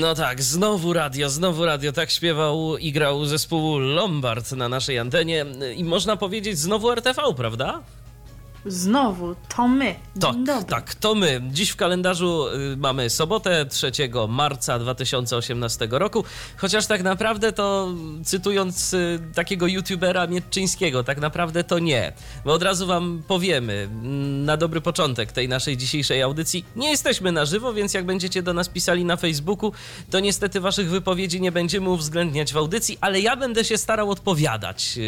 No tak, znowu radio, tak śpiewał i grał zespół Lombard na naszej antenie i można powiedzieć znowu RTV, prawda? Znowu, to my. To my. Dziś w kalendarzu mamy sobotę 3 marca 2018 roku, chociaż tak naprawdę to, cytując takiego youtubera Mietczyńskiego, tak naprawdę to nie. Bo od razu wam powiemy, na dobry początek tej naszej dzisiejszej audycji, nie jesteśmy na żywo, więc jak będziecie do nas pisali na Facebooku, to niestety waszych wypowiedzi nie będziemy uwzględniać w audycji, ale ja będę się starał odpowiadać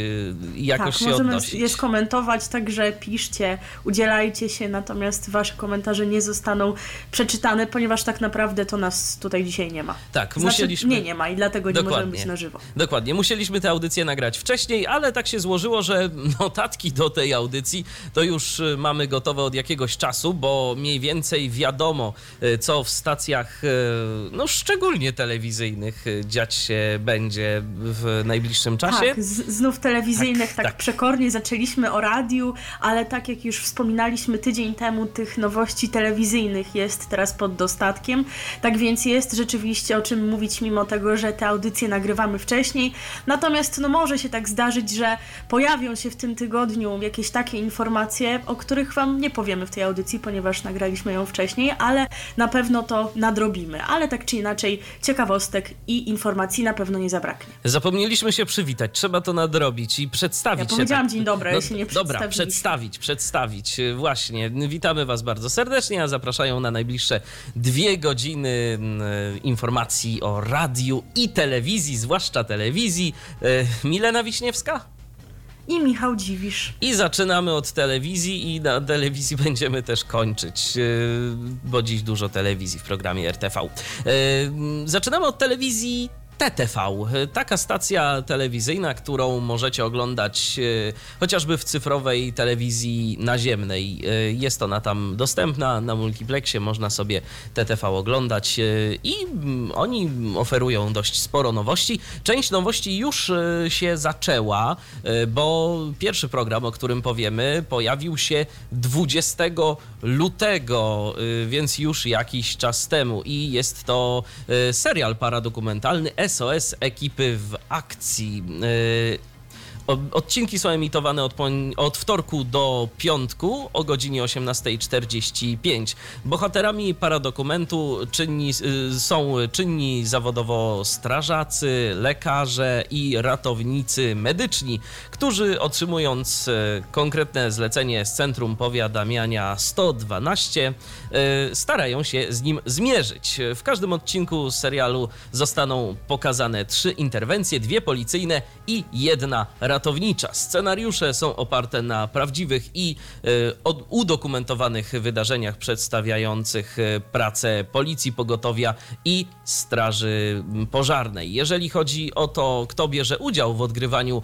i jakoś się odnosić. Tak, możemy je skomentować, także piszcie, udzielajcie się, natomiast wasze komentarze nie zostaną przeczytane, ponieważ tak naprawdę to nas tutaj dzisiaj nie ma. Tak, znaczy, musieliśmy... Nie ma i dlatego nie możemy być na żywo. Dokładnie, musieliśmy tę audycję nagrać wcześniej, ale tak się złożyło, że notatki do tej audycji to już mamy gotowe od jakiegoś czasu, bo mniej więcej wiadomo, co w stacjach, no szczególnie telewizyjnych, dziać się będzie w najbliższym czasie. Tak, znów telewizyjnych, tak. Przekornie zaczęliśmy o radiu, ale tak jak już wspominaliśmy tydzień temu, tych nowości telewizyjnych jest teraz pod dostatkiem, tak więc jest rzeczywiście o czym mówić, mimo tego, że te audycje nagrywamy wcześniej. Natomiast no może się tak zdarzyć, że pojawią się w tym tygodniu jakieś takie informacje, o których wam nie powiemy w tej audycji, ponieważ nagraliśmy ją wcześniej, ale na pewno to nadrobimy. Ale tak czy inaczej ciekawostek i informacji na pewno nie zabraknie. Zapomnieliśmy się przywitać, trzeba to nadrobić i przedstawić się. Ja powiedziałam dzień dobry, ja się nie przedstawiłam. Dobra, przedstawić. Właśnie, witamy was bardzo serdecznie, a zapraszają na najbliższe 2 godziny informacji o radiu i telewizji, zwłaszcza telewizji. Milena Wiśniewska i Michał Dziwisz. I zaczynamy od telewizji i na telewizji będziemy też kończyć, bo dziś dużo telewizji w programie RTV. Zaczynamy od telewizji TTV, taka stacja telewizyjna, którą możecie oglądać chociażby w cyfrowej telewizji naziemnej. Jest ona tam dostępna na multiplexie, można sobie TTV oglądać i oni oferują dość sporo nowości. Część nowości już się zaczęła, bo pierwszy program, o którym powiemy, pojawił się 20 lutego, więc już jakiś czas temu i jest to serial paradokumentalny SOS ekipy w akcji. Odcinki są emitowane od wtorku do piątku o godzinie 18:45. Bohaterami paradokumentu są czynni zawodowo strażacy, lekarze i ratownicy medyczni, którzy otrzymując konkretne zlecenie z Centrum Powiadamiania 112 starają się z nim zmierzyć. W każdym odcinku serialu zostaną pokazane 3 interwencje, 2 policyjne i 1 ratownicza. Scenariusze są oparte na prawdziwych i udokumentowanych wydarzeniach przedstawiających pracę policji, pogotowia i straży pożarnej. Jeżeli chodzi o to, kto bierze udział w odgrywaniu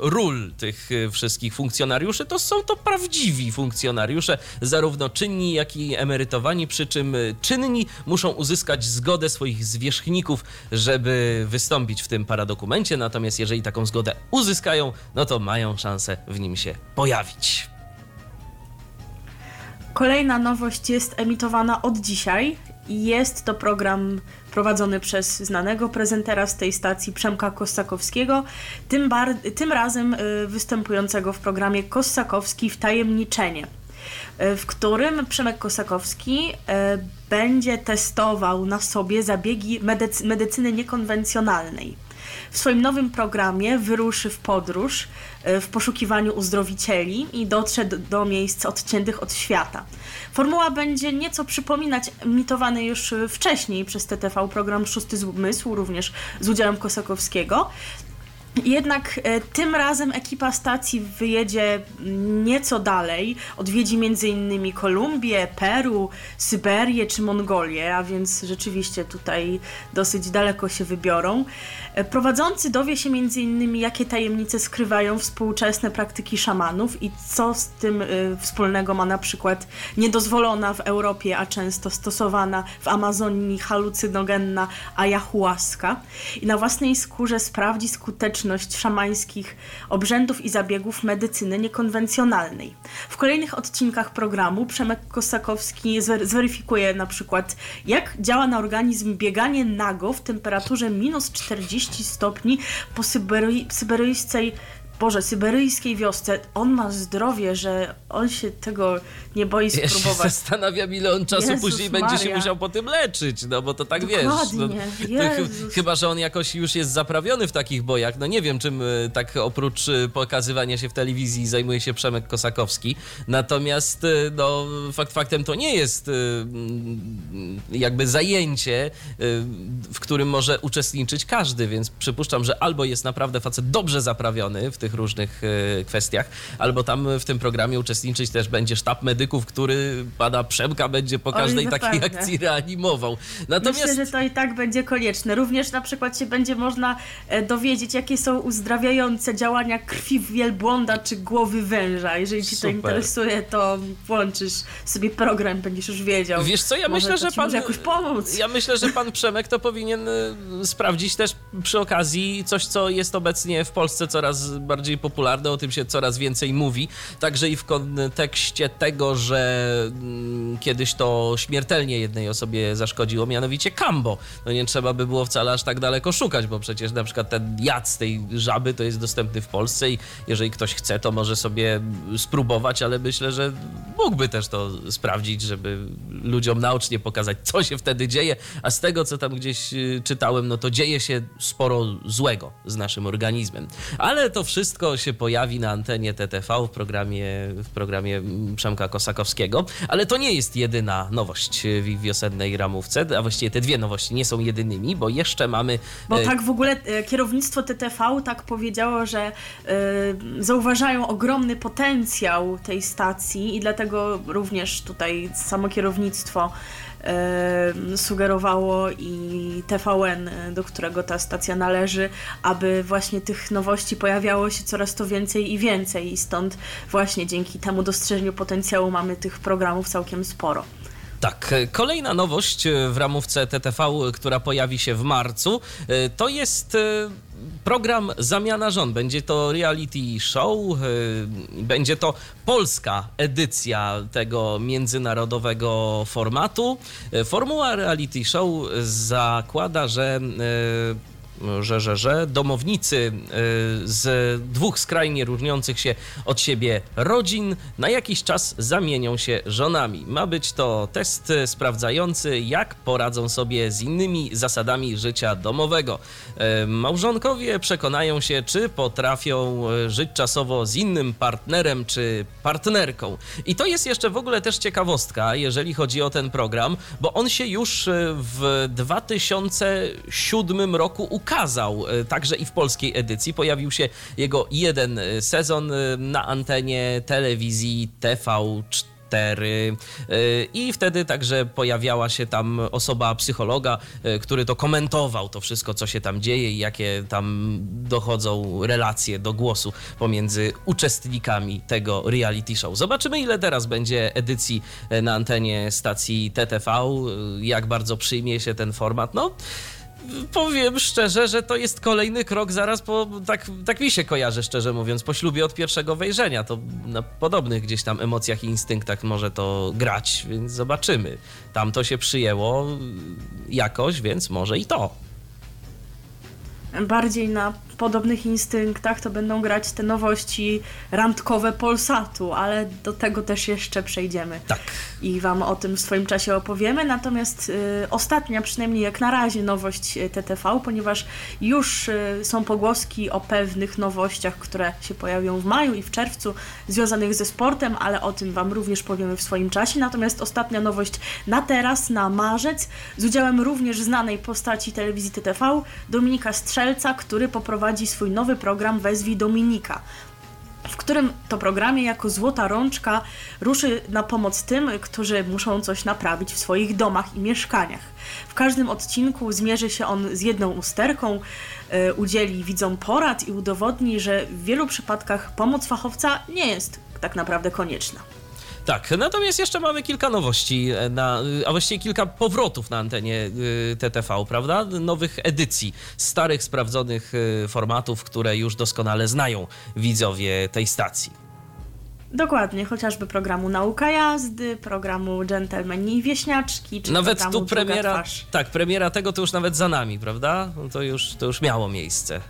ról tych wszystkich funkcjonariuszy, to są to prawdziwi funkcjonariusze, zarówno czynni, jak i emerytowani, przy czym czynni muszą uzyskać zgodę swoich zwierzchników, żeby wystąpić w tym paradokumencie, natomiast jeżeli taką zgodę uzyskają, no to mają szansę w nim się pojawić. Kolejna nowość jest emitowana od dzisiaj. Jest to program prowadzony przez znanego prezentera z tej stacji, Przemka Kossakowskiego, tym razem występującego w programie Kossakowski w tajemniczenie, w którym Przemek Kossakowski będzie testował na sobie zabiegi medycyny niekonwencjonalnej. W swoim nowym programie wyruszy w podróż w poszukiwaniu uzdrowicieli i dotrze do miejsc odciętych od świata. Formuła będzie nieco przypominać emitowany już wcześniej przez TTV program Szósty Zmysł, również z udziałem Kossakowskiego. Jednak tym razem ekipa stacji wyjedzie nieco dalej, odwiedzi m.in. Kolumbię, Peru, Syberię czy Mongolię, a więc rzeczywiście tutaj dosyć daleko się wybiorą. Prowadzący dowie się m.in. jakie tajemnice skrywają współczesne praktyki szamanów i co z tym wspólnego ma na przykład niedozwolona w Europie, a często stosowana w Amazonii halucynogenna ayahuasca i na własnej skórze sprawdzi skuteczność szamańskich obrzędów i zabiegów medycyny niekonwencjonalnej. W kolejnych odcinkach programu Przemek Kossakowski zweryfikuje na przykład, jak działa na organizm bieganie nago w temperaturze minus 40 stopni po syberyjskiej wiosce. On ma zdrowie, że on się tego nie boi spróbować. Ja się zastanawiam, ile on czasu później będzie się musiał po tym leczyć, no bo to tak dokładnie, wiesz. No, chyba że on jakoś już jest zaprawiony w takich bojach. No nie wiem, czym tak oprócz pokazywania się w telewizji zajmuje się Przemek Kossakowski. Natomiast no, faktem to nie jest jakby zajęcie, w którym może uczestniczyć każdy, więc przypuszczam, że albo jest naprawdę facet dobrze zaprawiony w tych różnych kwestiach, albo tam w tym programie uczestniczyć też będzie sztab medyków, który pana Przemka będzie po każdej takiej akcji reanimował. Natomiast... Myślę, że to i tak będzie konieczne. Również na przykład się będzie można dowiedzieć, jakie są uzdrawiające działania krwi wielbłąda czy głowy węża. Jeżeli ci to interesuje, to włączysz sobie program, będziesz już wiedział. Wiesz co, ja myślę, że pan... jakoś pomóc. Ja myślę, że pan Przemek to powinien sprawdzić też przy okazji coś, co jest obecnie w Polsce coraz bardziej popularne, o tym się coraz więcej mówi, także i w kontekście tego, że kiedyś to śmiertelnie jednej osobie zaszkodziło, mianowicie kambo. No nie trzeba by było wcale aż tak daleko szukać, bo przecież na przykład ten jad z tej żaby to jest dostępny w Polsce i jeżeli ktoś chce, to może sobie spróbować, ale myślę, że mógłby też to sprawdzić, żeby ludziom naucznie pokazać, co się wtedy dzieje, a z tego, co tam gdzieś czytałem, no to dzieje się sporo złego z naszym organizmem. Ale to wszystko się pojawi na antenie TTV w programie Przemka Kossakowskiego. Ale to nie jest jedyna nowość w wiosennej ramówce, a właściwie te dwie nowości nie są jedynymi, bo jeszcze mamy... Bo tak w ogóle kierownictwo TTV tak powiedziało, że zauważają ogromny potencjał tej stacji i dlatego również tutaj samo kierownictwo sugerowało i TVN, do którego ta stacja należy, aby właśnie tych nowości pojawiało się coraz to więcej i więcej i stąd właśnie dzięki temu dostrzeżeniu potencjału mamy tych programów całkiem sporo. Tak, kolejna nowość w ramówce TTV, która pojawi się w marcu, to jest program Zamiana Żon. Będzie to reality show, będzie to polska edycja tego międzynarodowego formatu. Formuła reality show zakłada, że domownicy z dwóch skrajnie różniących się od siebie rodzin na jakiś czas zamienią się żonami. Ma być to test sprawdzający, jak poradzą sobie z innymi zasadami życia domowego. Małżonkowie przekonają się, czy potrafią żyć czasowo z innym partnerem czy partnerką. I to jest jeszcze w ogóle też ciekawostka, jeżeli chodzi o ten program, bo on się już w 2007 roku ukazał, także i w polskiej edycji. Pojawił się jego jeden sezon na antenie telewizji TV4 i wtedy także pojawiała się tam osoba psychologa, który to komentował to wszystko, co się tam dzieje i jakie tam dochodzą relacje do głosu pomiędzy uczestnikami tego reality show. Zobaczymy, ile teraz będzie edycji na antenie stacji TTV, jak bardzo przyjmie się ten format. No, powiem szczerze, że to jest kolejny krok zaraz po, tak mi się kojarzy szczerze mówiąc, po ślubie od pierwszego wejrzenia. To na podobnych gdzieś tam emocjach i instynktach może to grać, więc zobaczymy. Tam to się przyjęło jakoś, więc może i to. Bardziej na podobnych instynktach to będą grać te nowości randkowe Polsatu, ale do tego też jeszcze przejdziemy. Tak. I wam o tym w swoim czasie opowiemy. Natomiast ostatnia, przynajmniej jak na razie, nowość TTV, ponieważ już są pogłoski o pewnych nowościach, które się pojawią w maju i w czerwcu, związanych ze sportem, ale o tym wam również powiemy w swoim czasie. Natomiast ostatnia nowość na teraz, na marzec, z udziałem również znanej postaci telewizji TTV, Dominika Strzelca, który poprowadził prowadzi swój nowy program Wezwij Dominika, w którym to programie jako złota rączka ruszy na pomoc tym, którzy muszą coś naprawić w swoich domach i mieszkaniach. W każdym odcinku zmierzy się on z jedną usterką, udzieli widzom porad i udowodni, że w wielu przypadkach pomoc fachowca nie jest tak naprawdę konieczna. Tak, natomiast jeszcze mamy kilka nowości, a właściwie kilka powrotów na antenie TTV, prawda? Nowych edycji, starych, sprawdzonych formatów, które już doskonale znają widzowie tej stacji. Dokładnie, chociażby programu Nauka Jazdy, programu Dżentelmeni i Wieśniaczki, czy nawet tu premiera, tak, premiera tego to już nawet za nami, prawda? To już miało miejsce.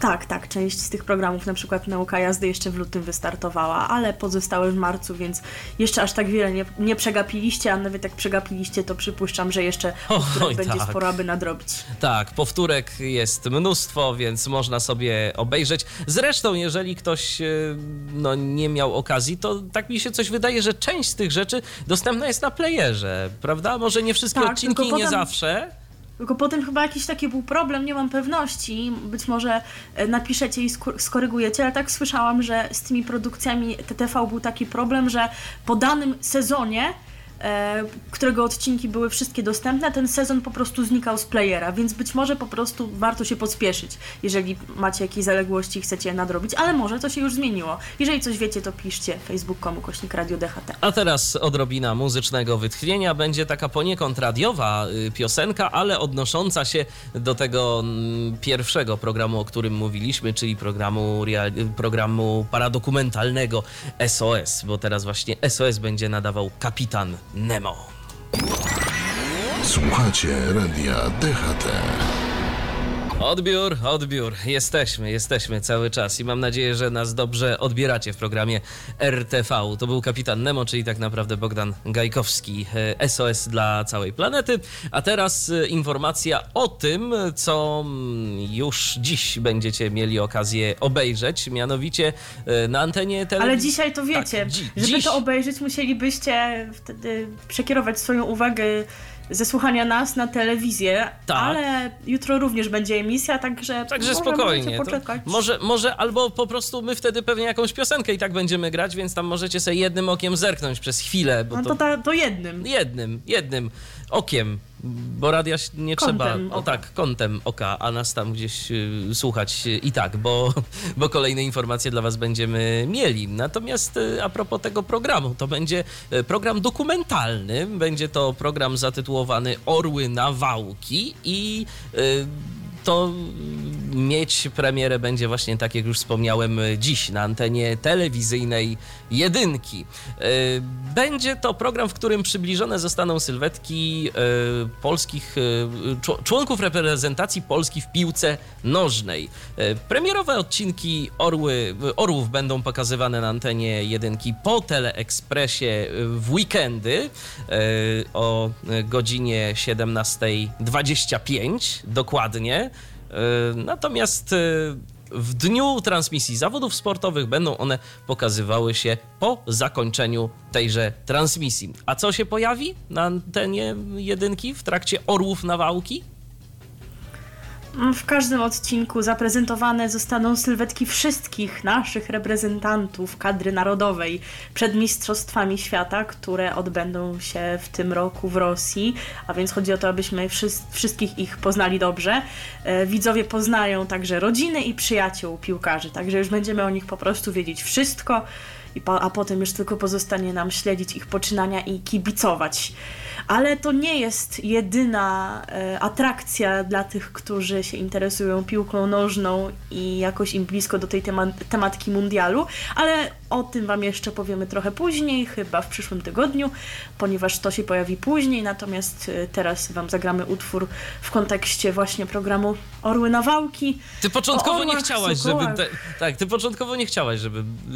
Tak, część z tych programów, na przykład Nauka Jazdy, jeszcze w lutym wystartowała, ale pozostałe w marcu, więc jeszcze aż tak wiele nie przegapiliście, a nawet jak przegapiliście, to przypuszczam, że jeszcze powtórek będzie sporo, aby nadrobić. Tak, powtórek jest mnóstwo, więc można sobie obejrzeć. Zresztą, jeżeli ktoś nie miał okazji, to tak mi się coś wydaje, że część z tych rzeczy dostępna jest na playerze, prawda? Może nie wszystkie odcinki, tylko potem... nie zawsze... Tylko potem chyba jakiś taki był problem, nie mam pewności, być może napiszecie i skorygujecie, ale tak słyszałam, że z tymi produkcjami TTV był taki problem, że po danym sezonie, którego odcinki były wszystkie dostępne, ten sezon po prostu znikał z playera, więc być może po prostu warto się podspieszyć, jeżeli macie jakieś zaległości i chcecie je nadrobić, ale może to się już zmieniło. Jeżeli coś wiecie, to piszcie facebook.com/radio DHT. A teraz odrobina muzycznego wytchnienia. Będzie taka poniekąd radiowa piosenka, ale odnosząca się do tego pierwszego programu, o którym mówiliśmy, czyli programu paradokumentalnego SOS, bo teraz właśnie SOS będzie nadawał kapitan Nemo. Słuchacie radia DHT. Odbiór. Jesteśmy cały czas i mam nadzieję, że nas dobrze odbieracie w programie RTV. To był kapitan Nemo, czyli tak naprawdę Bogdan Gajkowski. SOS dla całej planety. A teraz informacja o tym, co już dziś będziecie mieli okazję obejrzeć, mianowicie na antenie telewizji. Ale dzisiaj to wiecie. Tak, żeby to obejrzeć, musielibyście wtedy przekierować swoją uwagę ze słuchania nas na telewizję, tak. Ale jutro również będzie emisja, także może spokojnie. Może albo po prostu my wtedy pewnie jakąś piosenkę i tak będziemy grać, więc tam możecie sobie jednym okiem zerknąć przez chwilę. Bo to jednym. Jednym okiem, bo radia nie trzeba. O tak, kątem oka, a nas tam gdzieś słuchać i tak, bo kolejne informacje dla was będziemy mieli. Natomiast a propos tego programu, to będzie program dokumentalny. Będzie to program zatytułowany Orły na Wałki i to mieć premierę będzie właśnie, tak jak już wspomniałem, dziś na antenie telewizyjnej Jedynki. Będzie to program, w którym przybliżone zostaną sylwetki polskich członków reprezentacji Polski w piłce nożnej. Premierowe odcinki Orłów będą pokazywane na antenie Jedynki po Teleekspresie w weekendy o godzinie 17:25 dokładnie. Natomiast w dniu transmisji zawodów sportowych będą one pokazywały się po zakończeniu tejże transmisji. A co się pojawi na antenie Jedynki w trakcie Orłów na Wałki? W każdym odcinku zaprezentowane zostaną sylwetki wszystkich naszych reprezentantów kadry narodowej przed Mistrzostwami Świata, które odbędą się w tym roku w Rosji, a więc chodzi o to, abyśmy wszystkich ich poznali dobrze. Widzowie poznają także rodziny i przyjaciół piłkarzy, także już będziemy o nich po prostu wiedzieć wszystko, a potem już tylko pozostanie nam śledzić ich poczynania i kibicować. Ale to nie jest jedyna atrakcja dla tych, którzy się interesują piłką nożną i jakoś im blisko do tej tematki mundialu, ale o tym wam jeszcze powiemy trochę później, chyba w przyszłym tygodniu, ponieważ to się pojawi później, natomiast teraz wam zagramy utwór w kontekście właśnie programu Orły na Wałki. Ty początkowo nie chciałaś,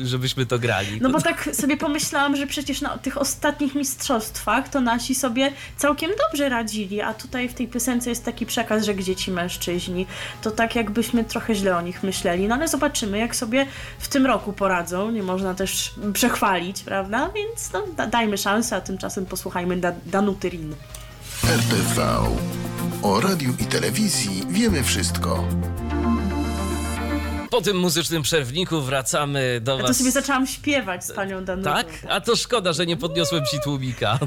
żebyśmy to grali. No bo tak sobie pomyślałam, że przecież na tych ostatnich mistrzostwach to nasi sobie całkiem dobrze radzili, a tutaj w tej piosence jest taki przekaz, że gdzie ci mężczyźni, to tak jakbyśmy trochę źle o nich myśleli, no ale zobaczymy, jak sobie w tym roku poradzą, nie można też przechwalić, prawda, więc dajmy szansę, a tymczasem posłuchajmy Danuty Rin. RTV. O radiu i telewizji wiemy wszystko. Po tym muzycznym przerwniku wracamy do was. A to sobie zaczęłam śpiewać z panią Danutą. Tak? A to szkoda, że nie podniosłem ci tłumika.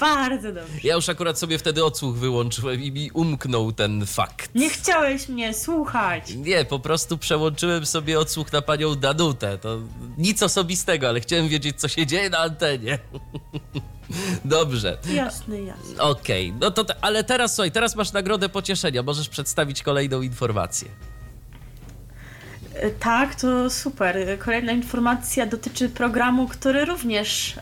Bardzo dobrze. Ja już akurat sobie wtedy odsłuch wyłączyłem i mi umknął ten fakt. Nie chciałeś mnie słuchać. Nie, po prostu przełączyłem sobie odsłuch na panią Danutę. To nic osobistego, ale chciałem wiedzieć, co się dzieje na antenie. Dobrze. Jasne, jasne. Okej, no to ale teraz słuchaj, teraz masz nagrodę pocieszenia. Możesz przedstawić kolejną informację. Tak, to super. Kolejna informacja dotyczy programu, który również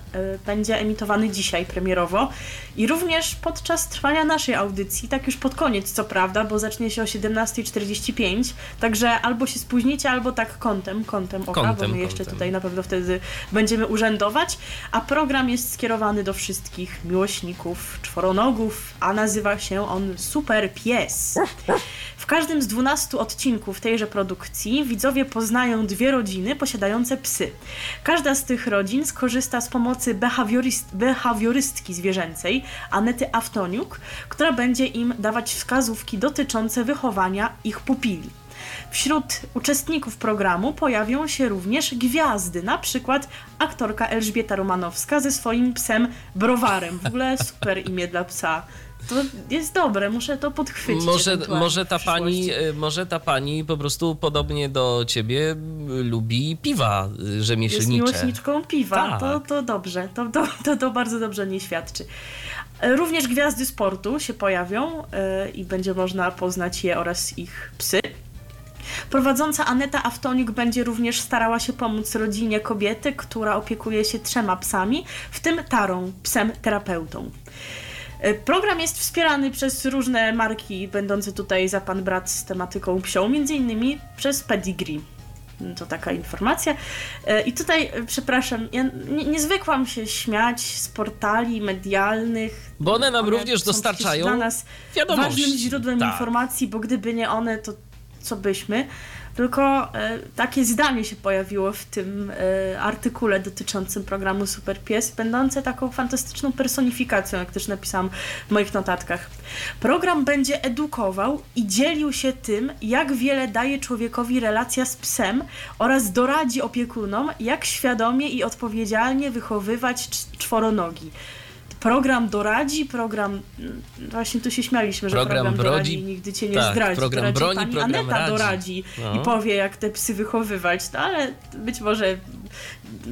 będzie emitowany dzisiaj premierowo i również podczas trwania naszej audycji, tak już pod koniec co prawda, bo zacznie się o 17:45, także albo się spóźnicie, albo tak kątem oka, bo my jeszcze tutaj na pewno wtedy będziemy urzędować, a program jest skierowany do wszystkich miłośników czworonogów, a nazywa się on Super Pies. W każdym z 12 odcinków tejże produkcji widzowie poznają dwie rodziny posiadające psy. Każda z tych rodzin skorzysta z pomocy behawiorystki zwierzęcej Anety Aftoniuk, która będzie im dawać wskazówki dotyczące wychowania ich pupili. Wśród uczestników programu pojawią się również gwiazdy, na przykład aktorka Elżbieta Romanowska ze swoim psem Browarem. W ogóle super imię dla psa. To jest dobre, muszę to podchwycić. Może ta pani po prostu podobnie do ciebie lubi piwa rzemieślnicze. Jest miłośniczką piwa, tak. to dobrze, to bardzo dobrze nie świadczy. Również gwiazdy sportu się pojawią i będzie można poznać je oraz ich psy. Prowadząca Aneta Aftoniuk będzie również starała się pomóc rodzinie kobiety, która opiekuje się 3 psami, w tym Tarą, psem terapeutą. Program jest wspierany przez różne marki będące tutaj za pan brat z tematyką psią, między innymi przez Pedigree. To taka informacja. I tutaj, przepraszam, ja nie zwykłam się śmiać z portali medialnych. Bo one nam również dostarczają dla nas wiadomości. Ważnym źródłem informacji, bo gdyby nie one, to co byśmy? Tylko takie zdanie się pojawiło w tym artykule dotyczącym programu Super Pies, będące taką fantastyczną personifikacją, jak też napisałam w moich notatkach. Program będzie edukował i dzielił się tym, jak wiele daje człowiekowi relacja z psem oraz doradzi opiekunom, jak świadomie i odpowiedzialnie wychowywać czworonogi. Program doradzi, program... Właśnie tu się śmialiśmy, że program doradzi i nigdy cię nie zdradzi. Program broni, pani program Aneta radzi. Doradzi i powie, jak te psy wychowywać, no ale być może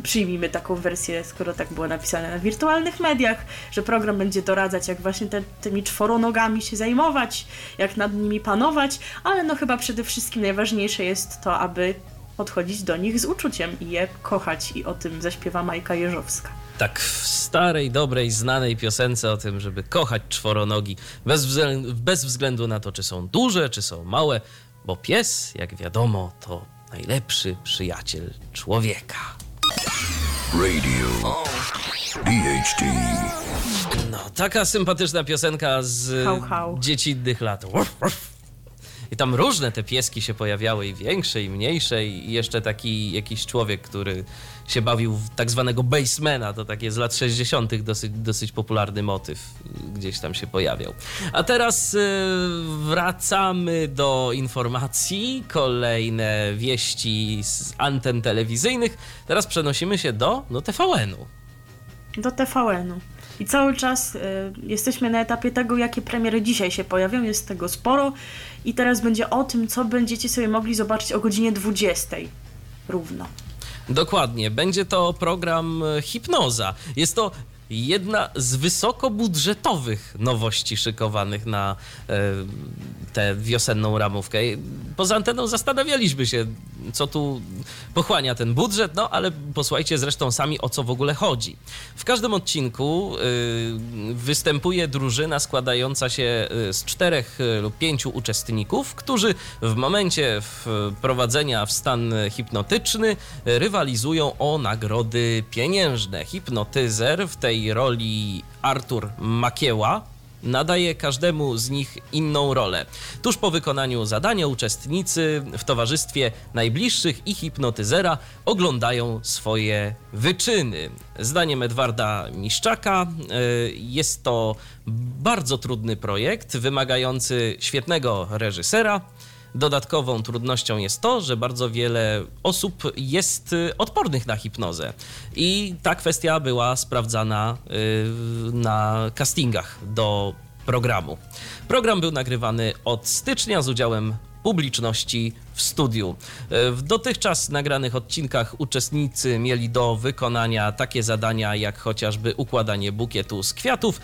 przyjmijmy taką wersję, skoro tak było napisane na wirtualnych mediach, że program będzie doradzać, jak właśnie tymi czworonogami się zajmować, jak nad nimi panować, ale no chyba przede wszystkim najważniejsze jest to, aby podchodzić do nich z uczuciem i je kochać, i o tym zaśpiewa Majka Jeżowska. Tak, w starej, dobrej, znanej piosence o tym, żeby kochać czworonogi bez względu na to, czy są duże, czy są małe, bo pies, jak wiadomo, to najlepszy przyjaciel człowieka. Radio DHT. No, taka sympatyczna piosenka z dziecinnych lat. I tam różne te pieski się pojawiały, i większe, i mniejsze, i jeszcze taki jakiś człowiek, który się bawił w tak zwanego basemana, to takie z lat 60. dosyć popularny motyw gdzieś tam się pojawiał. A teraz wracamy do informacji, kolejne wieści z anten telewizyjnych. Teraz przenosimy się do TVN-u. Do TVN-u. I cały czas jesteśmy na etapie tego, jakie premiery dzisiaj się pojawią. Jest tego sporo. I teraz będzie o tym, co będziecie sobie mogli zobaczyć o godzinie 20 równo. Dokładnie. Będzie to program Hipnoza. Jest to jedna z wysokobudżetowych nowości szykowanych na tę wiosenną ramówkę. Poza anteną zastanawialiśmy się, co tu pochłania ten budżet, no ale posłuchajcie zresztą sami, o co w ogóle chodzi. W każdym odcinku występuje drużyna składająca się z 4 lub 5 uczestników, którzy w momencie wprowadzenia w stan hipnotyczny rywalizują o nagrody pieniężne. Hipnotyzer w tej roli Artur Makieła nadaje każdemu z nich inną rolę. Tuż po wykonaniu zadania uczestnicy w towarzystwie najbliższych i hipnotyzera oglądają swoje wyczyny. Zdaniem Edwarda Miszczaka jest to bardzo trudny projekt, wymagający świetnego reżysera, Dodatkową trudnością jest to, że bardzo wiele osób jest odpornych na hipnozę. I ta kwestia była sprawdzana na castingach do programu. Program był nagrywany od stycznia z udziałem publiczności w studiu. W dotychczas nagranych odcinkach uczestnicy mieli do wykonania takie zadania jak chociażby układanie bukietu z kwiatów,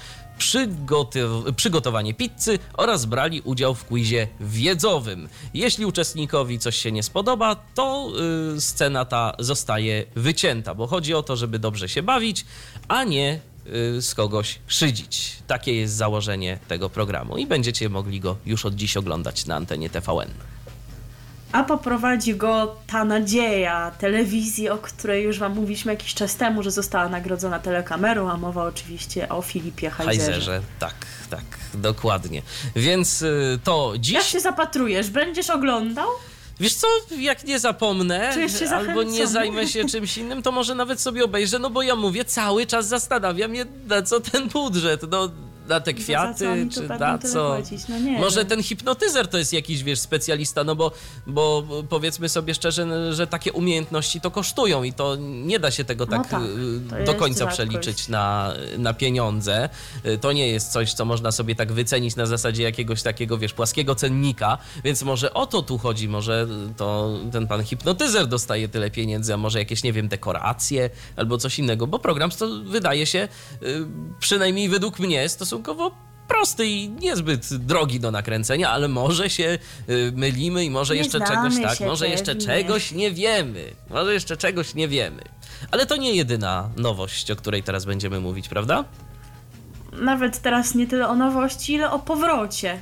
przygotowanie pizzy oraz brali udział w quizie wiedzowym. Jeśli uczestnikowi coś się nie spodoba, to scena ta zostaje wycięta, bo chodzi o to, żeby dobrze się bawić, a nie z kogoś szydzić. Takie jest założenie tego programu i będziecie mogli go już od dziś oglądać na antenie TVN. A poprowadzi go Ta Nadzieja, telewizji, o której już wam mówiliśmy jakiś czas temu, że została nagrodzona telekamerą, a mowa oczywiście o Filipie Hajzerze. Tak, dokładnie. Więc to dziś... Jak się zapatrujesz? Będziesz oglądał? Wiesz co, jak nie zapomnę albo nie zajmę się czymś innym, to może nawet sobie obejrzę, no bo ja mówię, cały czas zastanawiam się, na co ten budżet, no na te kwiaty, czy na co. No nie, może ten hipnotyzer to jest jakiś, wiesz, specjalista, no bo powiedzmy sobie szczerze, że takie umiejętności to kosztują i to nie da się tego tak do końca przeliczyć na pieniądze. To nie jest coś, co można sobie tak wycenić na zasadzie jakiegoś takiego, wiesz, płaskiego cennika, więc może o to tu chodzi, może to ten pan hipnotyzer dostaje tyle pieniędzy, a może jakieś, nie wiem, dekoracje albo coś innego, bo program to wydaje się, przynajmniej według mnie, stosunkowo prosty i niezbyt drogi do nakręcenia, ale może się mylimy i może jeszcze czegoś nie wiemy. Ale to nie jedyna nowość, o której teraz będziemy mówić, prawda? Nawet teraz nie tyle o nowości, ile o powrocie,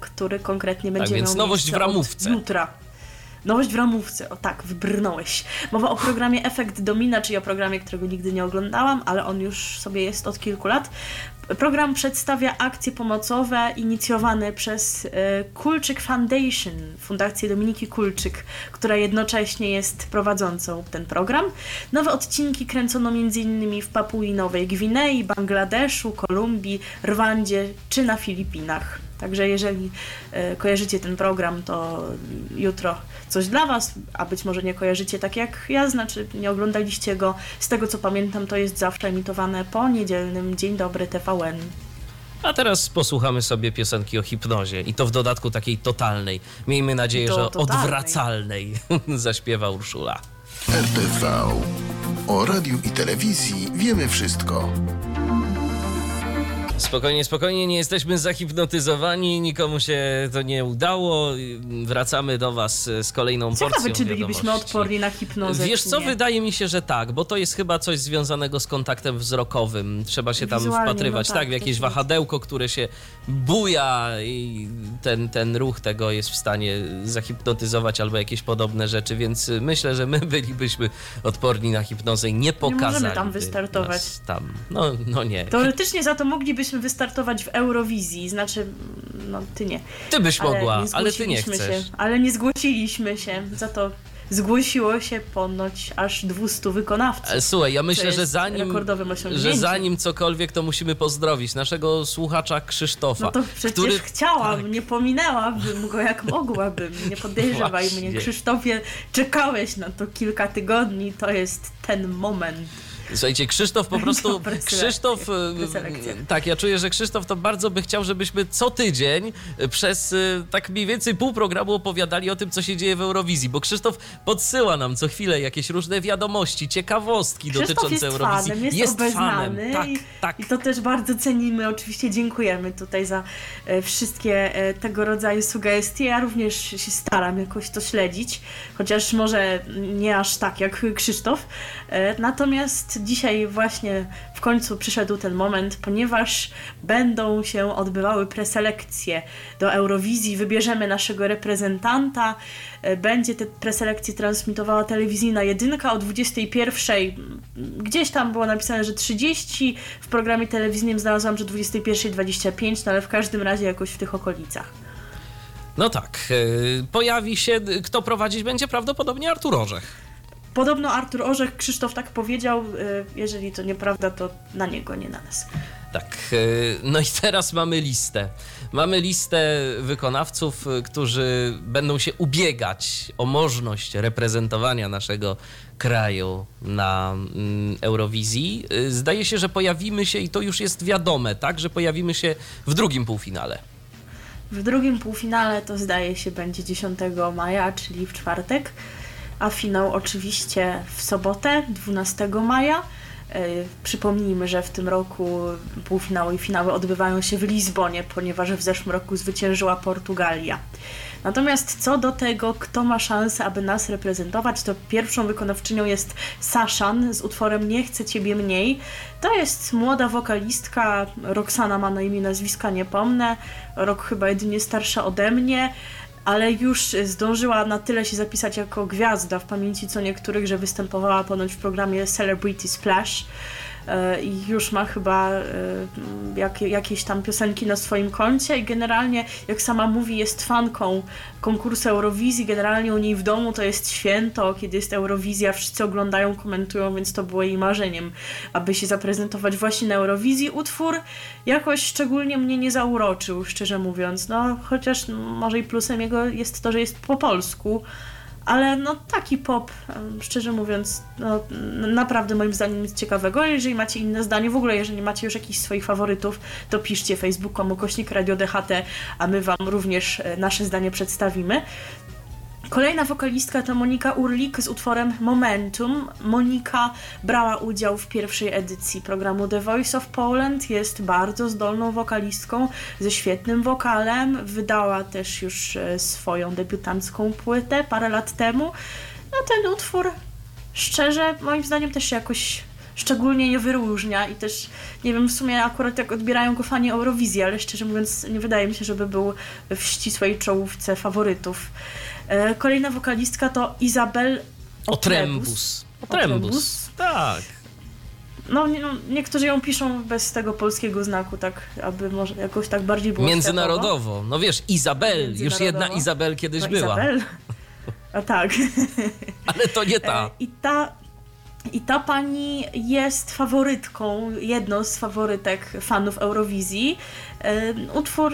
który konkretnie będzie miał miejsce nowość w ramówce. Od jutra. Nowość w ramówce, o tak, wybrnąłeś. Mowa o programie Efekt Domina, czyli o programie, którego nigdy nie oglądałam, ale on już sobie jest od kilku lat. Program przedstawia akcje pomocowe inicjowane przez Kulczyk Foundation, Fundację Dominiki Kulczyk, która jednocześnie jest prowadzącą ten program. Nowe odcinki kręcono m.in. w Papui Nowej Gwinei, Bangladeszu, Kolumbii, Rwandzie czy na Filipinach. Także jeżeli kojarzycie ten program, to jutro coś dla was, a być może nie kojarzycie tak jak ja, znaczy nie oglądaliście go. Z tego co pamiętam, to jest zawsze emitowane po niedzielnym Dzień Dobry TVN. A teraz posłuchamy sobie piosenki o hipnozie i to w dodatku takiej totalnej. Miejmy nadzieję, że odwracalnej, zaśpiewa Urszula. RTV. O radiu i telewizji wiemy wszystko. Spokojnie, nie jesteśmy zahipnotyzowani, nikomu się to nie udało. Wracamy do was z kolejną porcją wiadomości. Ciekawe, czy bylibyśmy odporni na hipnozę. Wiesz co, wydaje mi się, że tak, bo to jest chyba coś związanego z kontaktem wzrokowym. Trzeba się tam wpatrywać, no tak, w jakieś wahadełko, które się buja i ten ruch tego jest w stanie zahipnotyzować albo jakieś podobne rzeczy, więc myślę, że my bylibyśmy odporni na hipnozę i nie pokazali. Nie możemy tam wystartować. No nie. Teoretycznie za to moglibyśmy wystartować w Eurowizji, znaczy, no ty nie. Ty byś mogła, ale ty nie chcesz. Ale nie zgłosiliśmy się, za to zgłosiło się ponoć aż 200 wykonawców. Słuchaj, ja myślę, że zanim cokolwiek, to musimy pozdrowić naszego słuchacza Krzysztofa. No to przecież chciałam, nie pominęłabym go jak mogłabym, nie podejrzewaj mnie. Krzysztofie, czekałeś na to kilka tygodni, to jest ten moment. Słuchajcie, Krzysztof po prostu... Tak, ja czuję, że Krzysztof to bardzo by chciał, żebyśmy co tydzień przez tak mniej więcej pół programu opowiadali o tym, co się dzieje w Eurowizji, bo Krzysztof podsyła nam co chwilę jakieś różne wiadomości, ciekawostki dotyczące Eurowizji. Krzysztof jest fanem, jest obeznany. Tak. I to też bardzo cenimy. Oczywiście dziękujemy tutaj za wszystkie tego rodzaju sugestie. Ja również się staram jakoś to śledzić, chociaż może nie aż tak jak Krzysztof. Natomiast dzisiaj właśnie w końcu przyszedł ten moment, ponieważ będą się odbywały preselekcje do Eurowizji. Wybierzemy naszego reprezentanta. Będzie te preselekcje transmitowała telewizyjna Jedynka o 21:00. Gdzieś tam było napisane, że 30. W programie telewizyjnym znalazłam, że 21:25, no ale w każdym razie jakoś w tych okolicach. No tak. Pojawi się, kto prowadzić będzie, prawdopodobnie Artur Orzech. Podobno Artur Orzech, Krzysztof tak powiedział, jeżeli to nieprawda, to na niego, nie na nas. Tak, no i teraz mamy listę. Mamy listę wykonawców, którzy będą się ubiegać o możliwość reprezentowania naszego kraju na Eurowizji. Zdaje się, że pojawimy się, i to już jest wiadome, tak, że pojawimy się w drugim półfinale. W drugim półfinale to zdaje się będzie 10 maja, czyli w czwartek, a finał oczywiście w sobotę, 12 maja. Przypomnijmy, że w tym roku półfinały i finały odbywają się w Lizbonie, ponieważ w zeszłym roku zwyciężyła Portugalia. Natomiast co do tego, kto ma szansę, aby nas reprezentować, to pierwszą wykonawczynią jest Saszan z utworem Nie chcę ciebie mniej. To jest młoda wokalistka, Roxana ma na imię, nazwiska nie pomnę, rok chyba jedynie starsza ode mnie, ale już zdążyła na tyle się zapisać jako gwiazda w pamięci co niektórych, że występowała ponoć w programie Celebrity Splash i już ma chyba jakieś tam piosenki na swoim koncie i generalnie, jak sama mówi, jest fanką konkursu Eurowizji. Generalnie u niej w domu to jest święto, kiedy jest Eurowizja, wszyscy oglądają, komentują, więc to było jej marzeniem, aby się zaprezentować właśnie na Eurowizji. Utwór jakoś szczególnie mnie nie zauroczył, szczerze mówiąc, no chociaż może i plusem jego jest to, że jest po polsku, ale no taki pop, szczerze mówiąc, no, naprawdę moim zdaniem nic ciekawego. Jeżeli macie inne zdanie, w ogóle jeżeli macie już jakichś swoich faworytów, to piszcie facebook.com/radio DHT, a my wam również nasze zdanie przedstawimy. Kolejna wokalistka to Monika Urlik z utworem Momentum. Monika brała udział w pierwszej edycji programu The Voice of Poland, jest bardzo zdolną wokalistką ze świetnym wokalem, wydała też już swoją debiutancką płytę parę lat temu. No ten utwór, szczerze, moim zdaniem też się jakoś szczególnie nie wyróżnia i też nie wiem w sumie akurat jak odbierają go fani Eurowizji, ale szczerze mówiąc nie wydaje mi się, żeby był w ścisłej czołówce faworytów. Kolejna wokalistka to Izabel Otrębus. Otrębus, tak. No, niektórzy ją piszą bez tego polskiego znaku, tak, aby może jakoś tak bardziej było międzynarodowo. Światowo. No wiesz, Izabel, już jedna Izabel kiedyś była. Izabel? A tak. Ale to nie ta. I ta pani jest faworytką, jedną z faworytek fanów Eurowizji. Utwór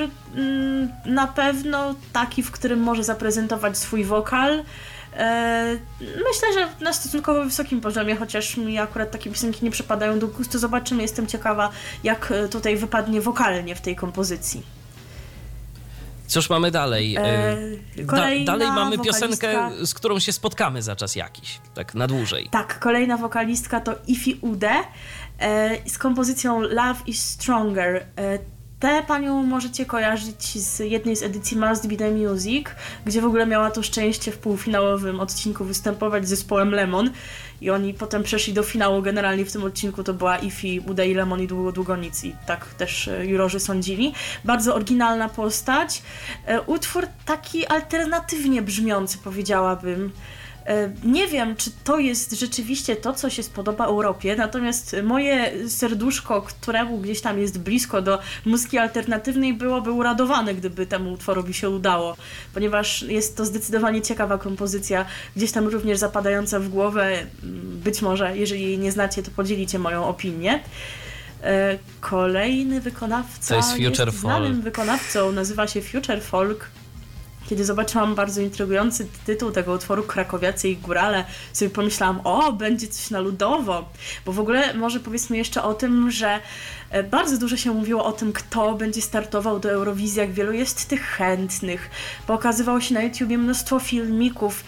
na pewno taki, w którym może zaprezentować swój wokal. Myślę, że na stosunkowo wysokim poziomie, chociaż mi akurat takie piosenki nie przypadają do gustu. Zobaczymy, jestem ciekawa, jak tutaj wypadnie wokalnie w tej kompozycji. Cóż mamy dalej? Dalej mamy wokalistka, piosenkę, z którą się spotkamy za czas jakiś, tak na dłużej. Tak, kolejna wokalistka to Ifi Ude z kompozycją Love is Stronger. Tę panią możecie kojarzyć z jednej z edycji Must Be The Music, gdzie w ogóle miała to szczęście w półfinałowym odcinku występować z zespołem Lemon i oni potem przeszli do finału. Generalnie w tym odcinku to była Ifi, Ude i Lemon i długo nic, i tak też jurorzy sądzili. Bardzo oryginalna postać. Utwór taki alternatywnie brzmiący, powiedziałabym. Nie wiem, czy to jest rzeczywiście to, co się spodoba Europie, natomiast moje serduszko, któremu gdzieś tam jest blisko do muzyki alternatywnej, byłoby uradowane, gdyby temu utworowi się udało, ponieważ jest to zdecydowanie ciekawa kompozycja, gdzieś tam również zapadająca w głowę. Być może, jeżeli jej nie znacie, to podzielicie moją opinię. Kolejny wykonawca jest znanym wykonawcą, nazywa się Future Folk. Kiedy zobaczyłam bardzo intrygujący tytuł tego utworu Krakowiacy i Górale, sobie pomyślałam, o, będzie coś na ludowo. Bo w ogóle może powiedzmy jeszcze o tym, że bardzo dużo się mówiło o tym, kto będzie startował do Eurowizji, jak wielu jest tych chętnych. Pokazywało się na YouTubie mnóstwo filmików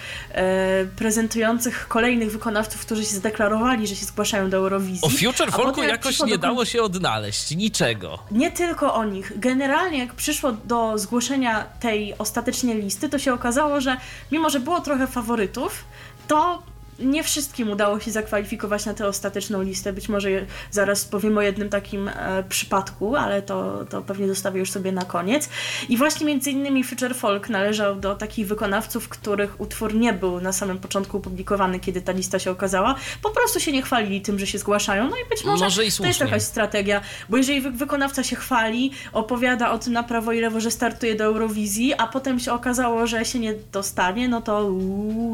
prezentujących kolejnych wykonawców, którzy się zdeklarowali, że się zgłaszają do Eurowizji. O Future Folku jakoś nie dało się odnaleźć, niczego. Nie tylko o nich. Generalnie jak przyszło do zgłoszenia tej ostatecznej listy, to się okazało, że mimo, że było trochę faworytów, to nie wszystkim udało się zakwalifikować na tę ostateczną listę. Być może zaraz powiem o jednym takim przypadku, ale to pewnie zostawię już sobie na koniec. I właśnie między innymi Future Folk należał do takich wykonawców, których utwór nie był na samym początku opublikowany, kiedy ta lista się okazała. Po prostu się nie chwalili tym, że się zgłaszają. No i być może i to jest jakaś strategia, bo jeżeli wykonawca się chwali, opowiada o tym na prawo i lewo, że startuje do Eurowizji, a potem się okazało, że się nie dostanie, no to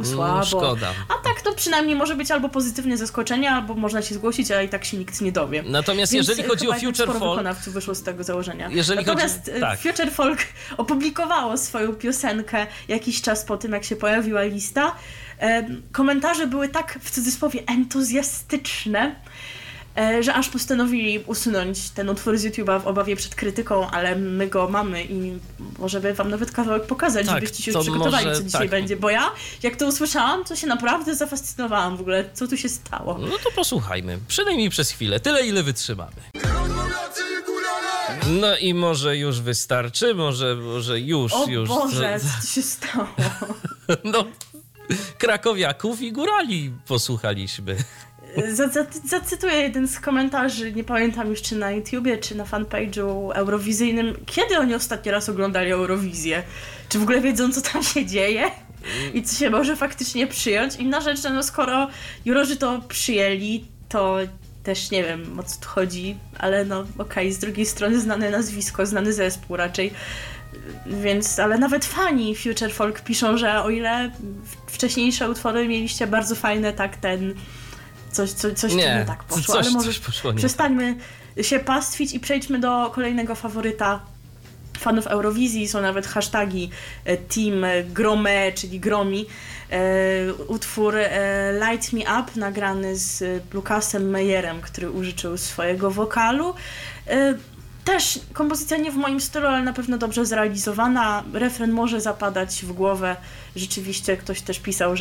słabo. Szkoda. A tak, no przynajmniej może być albo pozytywne zaskoczenie, albo można się zgłosić, a i tak się nikt nie dowie. Natomiast więc jeżeli chodzi o Future Folk... wykonawców wyszło z tego założenia. Natomiast chodzi... tak. Future Folk opublikowało swoją piosenkę jakiś czas po tym, jak się pojawiła lista. Komentarze były tak, w cudzysłowie, entuzjastyczne, że aż postanowili usunąć ten utwór z YouTube'a w obawie przed krytyką, ale my go mamy i możemy wam nawet kawałek pokazać, tak, żebyście się już przygotowali, może, co dzisiaj będzie, bo ja, jak to usłyszałam, to się naprawdę zafascynowałam w ogóle, co tu się stało. No to posłuchajmy, przynajmniej przez chwilę, tyle ile wytrzymamy. No i może już wystarczy, może już. O Boże, co się stało? No, Krakowiaków i Górali posłuchaliśmy. Zacytuję jeden z komentarzy, nie pamiętam już czy na YouTubie, czy na fanpage'u eurowizyjnym, kiedy oni ostatni raz oglądali Eurowizję, czy w ogóle wiedzą co tam się dzieje i co się może faktycznie przyjąć. Inna rzecz, no skoro jurorzy to przyjęli, to też nie wiem o co tu chodzi, ale no okej, z drugiej strony znane nazwisko, znany zespół raczej. Więc, ale nawet fani Future Folk piszą, że o ile wcześniejsze utwory mieliście bardzo fajne, tak ten... Coś nie tak poszło, ale może przestańmy się pastwić i przejdźmy do kolejnego faworyta fanów Eurowizji. Są nawet hasztagi Team Grome, czyli Gromi. Utwór Light Me Up, nagrany z Lukasem Meyerem, który użyczył swojego wokalu. Też kompozycja nie w moim stylu, ale na pewno dobrze zrealizowana. Refren może zapadać w głowę. Rzeczywiście ktoś też pisał,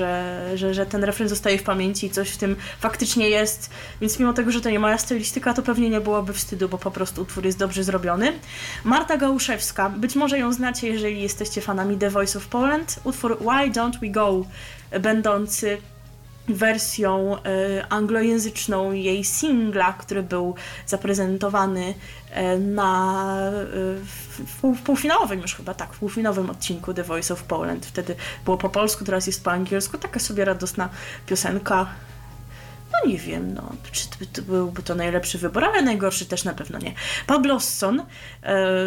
że ten refren zostaje w pamięci i coś w tym faktycznie jest. Więc mimo tego, że to nie moja stylistyka, to pewnie nie byłoby wstydu, bo po prostu utwór jest dobrze zrobiony. Marta Gałuszewska. Być może ją znacie, jeżeli jesteście fanami The Voice of Poland. Utwór Why Don't We Go, będący wersją anglojęzyczną jej singla, który był zaprezentowany w półfinałowym już chyba, tak, w półfinałowym odcinku The Voice of Poland. Wtedy było po polsku, teraz jest po angielsku. Taka sobie radosna piosenka. No nie wiem, no, czy to byłby to najlepszy wybór, ale najgorszy też na pewno nie. Pablosson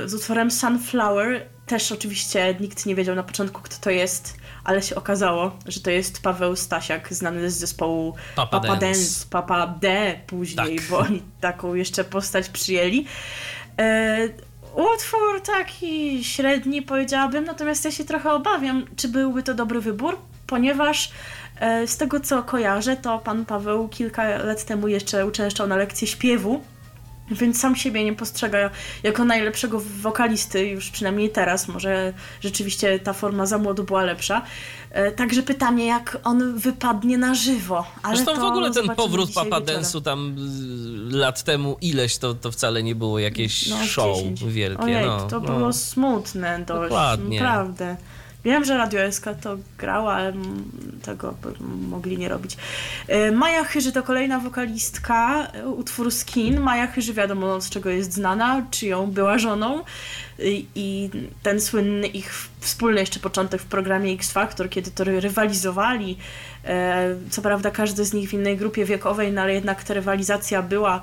z utworem Sunflower. Też oczywiście nikt nie wiedział na początku, kto to jest, ale się okazało, że to jest Paweł Stasiak, znany z zespołu Papa Dance, Papa D później, tak. Bo oni taką jeszcze postać przyjęli. Utwór taki średni, powiedziałabym, natomiast ja się trochę obawiam, czy byłby to dobry wybór, ponieważ z tego, co kojarzę, to pan Paweł kilka lat temu jeszcze uczęszczał na lekcje śpiewu, więc sam siebie nie postrzega jako najlepszego wokalisty, już przynajmniej teraz, może rzeczywiście ta forma za młodu była lepsza. Także pytanie, jak on wypadnie na żywo. Ale zresztą to w ogóle ten powrót Papa Dance'u tam lat temu ileś, to wcale nie było jakieś show 10. wielkie. Ojej, to było smutne dość, dokładnie. Naprawdę. Wiem, że Radio SK to grała, ale tego mogli nie robić. Maja Chyży to kolejna wokalistka, utwór Skin. Maja Chyży wiadomo z czego jest znana, czyją była żoną i ten słynny ich wspólny jeszcze początek w programie X Factor, kiedy to rywalizowali. Co prawda każdy z nich w innej grupie wiekowej, no ale jednak ta rywalizacja była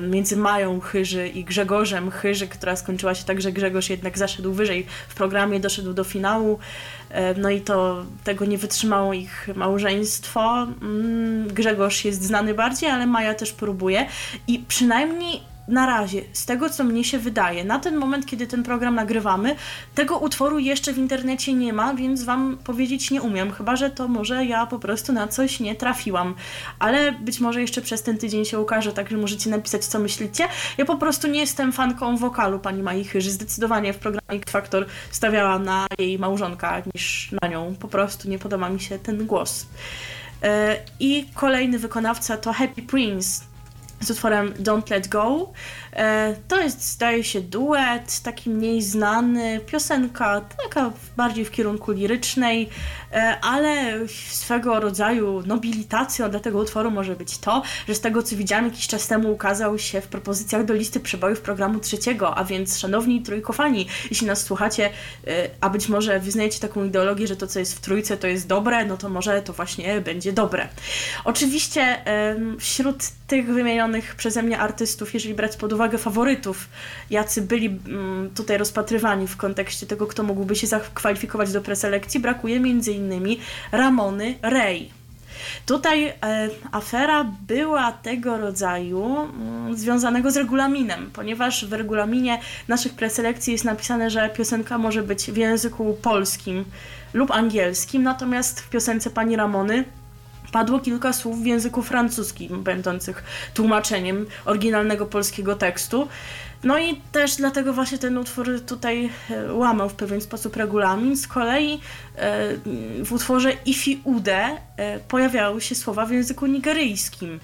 między Mają Chyży i Grzegorzem Chyży, która skończyła się tak, że Grzegorz jednak zaszedł wyżej w programie, doszedł do finału. No i to tego nie wytrzymało ich małżeństwo. Grzegorz jest znany bardziej, ale Maja też próbuje i przynajmniej na razie, z tego co mnie się wydaje, na ten moment, kiedy ten program nagrywamy, tego utworu jeszcze w internecie nie ma, więc wam powiedzieć nie umiem, chyba że to może ja po prostu na coś nie trafiłam. Ale być może jeszcze przez ten tydzień się ukaże, także możecie napisać co myślicie. Ja po prostu nie jestem fanką wokalu pani Mai Chyży. Zdecydowanie w programie X-Factor stawiała na jej małżonka niż na nią. Po prostu nie podoba mi się ten głos. I kolejny wykonawca to Happy Prince z utworem Don't Let Go. To jest, zdaje się, duet, taki mniej znany, piosenka taka bardziej w kierunku lirycznej, ale swego rodzaju nobilitacją dla tego utworu może być to, że z tego co widziałam jakiś czas temu ukazał się w propozycjach do listy przebojów programu trzeciego, a więc szanowni trójkofani, jeśli nas słuchacie, a być może wyznajecie taką ideologię, że to co jest w trójce to jest dobre, no to może to właśnie będzie dobre. Oczywiście wśród tych wymienionych przeze mnie artystów, jeżeli brać pod uwagę faworytów, jacy byli tutaj rozpatrywani w kontekście tego, kto mógłby się zakwalifikować do preselekcji, brakuje m.in. Ramony Ray. Tutaj afera była tego rodzaju, związanego z regulaminem, ponieważ w regulaminie naszych preselekcji jest napisane, że piosenka może być w języku polskim lub angielskim, natomiast w piosence pani Ramony padło kilka słów w języku francuskim, będących tłumaczeniem oryginalnego polskiego tekstu. No i też dlatego właśnie ten utwór tutaj łamał w pewien sposób regulamin. Z kolei w utworze Ifi Ude pojawiały się słowa w języku nigeryjskim,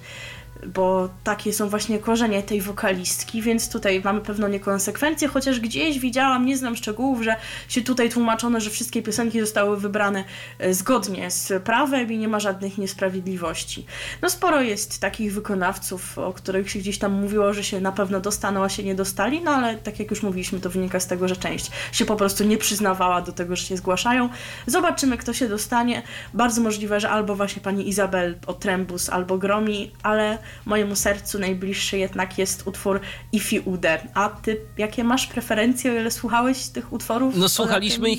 bo takie są właśnie korzenie tej wokalistki, więc tutaj mamy pewną niekonsekwencję, chociaż gdzieś widziałam, nie znam szczegółów, że się tutaj tłumaczono, że wszystkie piosenki zostały wybrane zgodnie z prawem i nie ma żadnych niesprawiedliwości. No sporo jest takich wykonawców, o których się gdzieś tam mówiło, że się na pewno dostaną, a się nie dostali, no ale tak jak już mówiliśmy, to wynika z tego, że część się po prostu nie przyznawała do tego, że się zgłaszają. Zobaczymy, kto się dostanie. Bardzo możliwe, że albo właśnie pani Izabela Otrębus, albo Gromi, ale mojemu sercu najbliższy jednak jest utwór Ifi Ude. A ty jakie masz preferencje, o ile słuchałeś tych utworów? No słuchaliśmy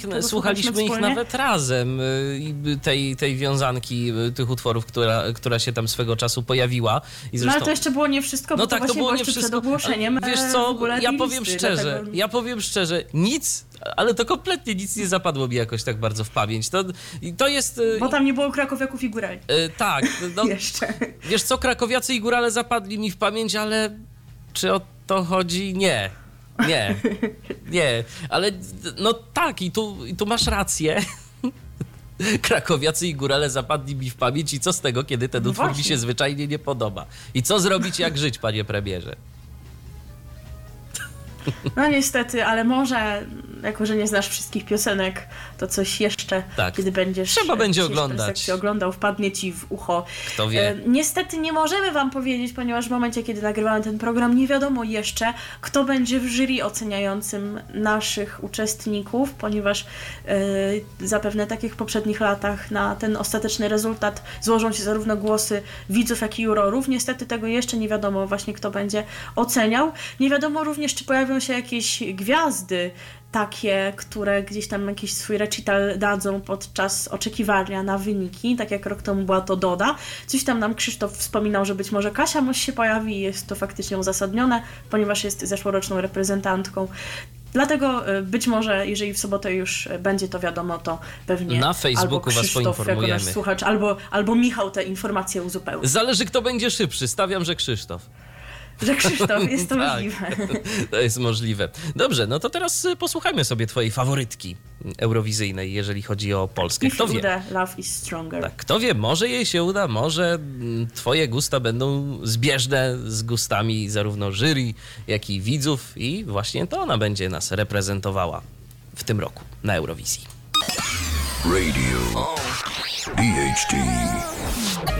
ich nawet razem, tej wiązanki tych utworów, która się tam swego czasu pojawiła. I zresztą... No ale to jeszcze było nie wszystko, bo no tak, to było nie wszystko przed ogłoszeniem. Wiesz co, ja powiem szczerze, nic, ale to kompletnie nic nie zapadło mi jakoś tak bardzo w pamięć. To jest... Bo tam nie było Krakowiaków i Górali. Tak. No, jeszcze. Wiesz co, Krakowiacy i Górale zapadli mi w pamięć, ale czy o to chodzi? Nie. Ale no tak, i tu masz rację. Krakowiacy i Górale zapadli mi w pamięć i co z tego, kiedy ten utwór mi się zwyczajnie nie podoba? I co zrobić, jak żyć, panie premierze? No niestety, ale może, jako że nie znasz wszystkich piosenek, to coś jeszcze, tak. Kiedy będziesz oglądał, wpadnie ci w ucho. Kto wie. Niestety nie możemy wam powiedzieć, ponieważ w momencie, kiedy nagrywamy ten program, nie wiadomo jeszcze, kto będzie w jury oceniającym naszych uczestników, ponieważ zapewne tak jak w poprzednich latach na ten ostateczny rezultat złożą się zarówno głosy widzów, jak i jurorów. Niestety tego jeszcze nie wiadomo właśnie, kto będzie oceniał. Nie wiadomo również, czy pojawią się jakieś gwiazdy takie, które gdzieś tam jakiś swój recital dadzą podczas oczekiwania na wyniki, tak jak rok temu była to Doda. Coś tam nam Krzysztof wspominał, że być może Kasia Moś się pojawi i jest to faktycznie uzasadnione, ponieważ jest zeszłoroczną reprezentantką. Dlatego być może, jeżeli w sobotę już będzie to wiadomo, to pewnie na Facebooku albo Krzysztof, was poinformujemy. Jako nasz słuchacz, albo Michał te informacje uzupełni. Zależy, kto będzie szybszy. Stawiam, że Krzysztof. Że Krzysztof, jest to możliwe. To jest możliwe. Dobrze, no to teraz posłuchajmy sobie twojej faworytki eurowizyjnej, jeżeli chodzi o Polskę. Kto wie? Love is Stronger. Tak, kto wie, może jej się uda, może twoje gusta będą zbieżne z gustami zarówno jury, jak i widzów i właśnie to ona będzie nas reprezentowała w tym roku na Eurowizji. Radio DHT.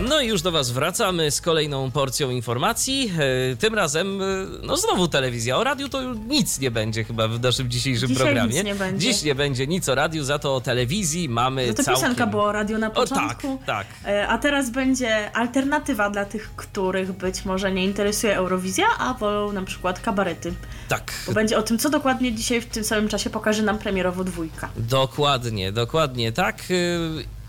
No i już do was wracamy z kolejną porcją informacji. Tym razem, no znowu telewizja. O radiu to już nic nie będzie chyba w naszym dzisiejszym programie. Dziś nie będzie nic o radiu, za to o telewizji mamy no to całkiem... piosenka była o radiu na początku. Tak. A teraz będzie alternatywa dla tych, których być może nie interesuje Eurowizja, a wolą na przykład kabarety. Tak. Bo będzie o tym, co dokładnie dzisiaj w tym samym czasie pokaże nam premierowo dwójka. Dokładnie tak.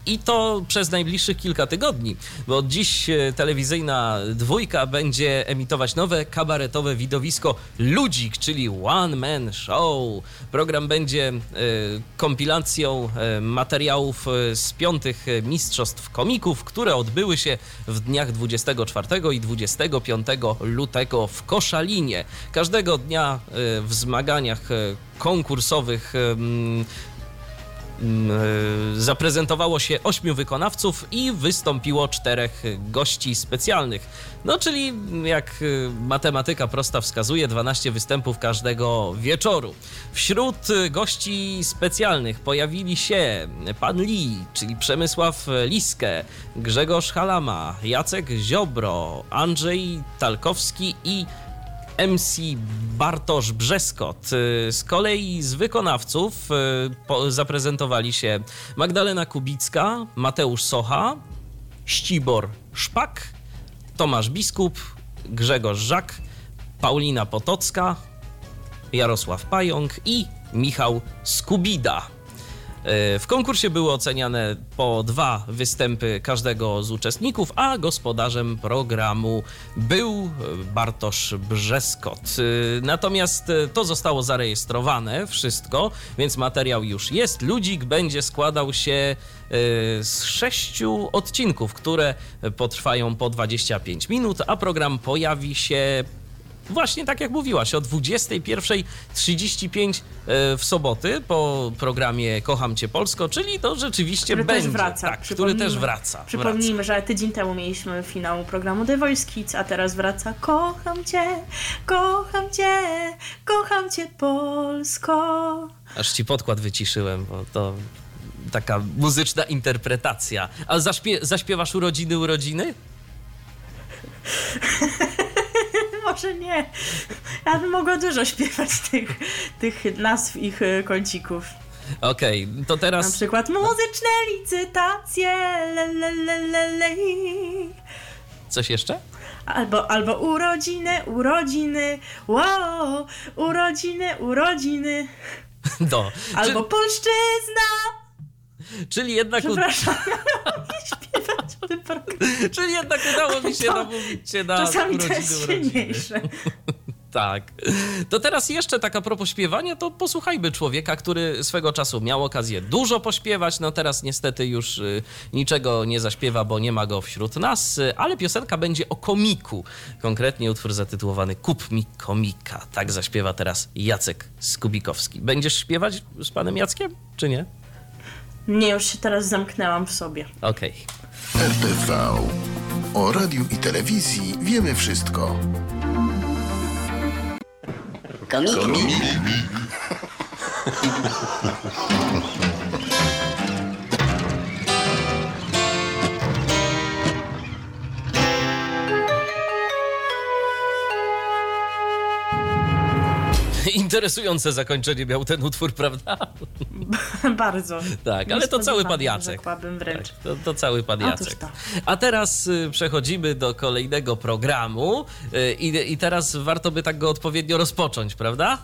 I to przez najbliższych kilka tygodni, bo od dziś telewizyjna dwójka będzie emitować nowe kabaretowe widowisko Ludzik, czyli One Man Show. Program będzie kompilacją materiałów z 5 mistrzostw komików, które odbyły się w dniach 24 i 25 lutego w Koszalinie. Każdego dnia w zmaganiach konkursowych zaprezentowało się 8 wykonawców i wystąpiło 4 gości specjalnych. No czyli jak matematyka prosta wskazuje, 12 występów każdego wieczoru. Wśród gości specjalnych pojawili się pan Li, czyli Przemysław Liskę, Grzegorz Halama, Jacek Ziobro, Andrzej Talkowski i MC Bartosz Brzeskot. Z kolei z wykonawców zaprezentowali się Magdalena Kubicka, Mateusz Socha, Ścibor Szpak, Tomasz Biskup, Grzegorz Żak, Paulina Potocka, Jarosław Pająk i Michał Skubida. W konkursie były oceniane po 2 występy każdego z uczestników, a gospodarzem programu był Bartosz Brzeskot. Natomiast to zostało zarejestrowane wszystko, więc materiał już jest. Ludzik będzie składał się z 6 odcinków, które potrwają po 25 minut, a program pojawi się właśnie tak jak mówiłaś, o 21:35 w soboty po programie Kocham Cię Polsko, czyli to rzeczywiście który będzie. Też wraca. Tak, który też wraca. Przypomnijmy, że tydzień temu mieliśmy finał programu The Voice Kids, a teraz wraca Kocham Cię, Kocham Cię, Kocham Cię Polsko. Aż ci podkład wyciszyłem, bo to taka muzyczna interpretacja. A zaśpiewasz urodziny? Może nie. Ja bym mogła dużo śpiewać tych nazw ich kącików. Okej, to teraz... Na przykład muzyczne licytacje. Coś jeszcze? Albo urodziny. Wow, urodziny. No. Albo polszczyzna. Czyli jednak... Przepraszam, Czyli jednak udało mi się namówić cię na czasami urodziny. Czasami to jest silniejsze. Tak. To teraz jeszcze tak a propos śpiewania, to posłuchajmy człowieka, który swego czasu miał okazję dużo pośpiewać. No teraz niestety już niczego nie zaśpiewa, bo nie ma go wśród nas, ale piosenka będzie o komiku. Konkretnie utwór zatytułowany Kup mi komika. Tak zaśpiewa teraz Jacek Skubikowski. Będziesz śpiewać z panem Jackiem, czy nie? Nie, już się teraz zamknęłam w sobie. Okej. RTV. O radiu i telewizji wiemy wszystko. Komiki. Interesujące zakończenie miał ten utwór, prawda? Bardzo. Tak, ale to cały pan Jacek. Wręcz. Tak, to cały pan Jacek. A teraz przechodzimy do kolejnego programu i teraz warto by tak go odpowiednio rozpocząć, prawda?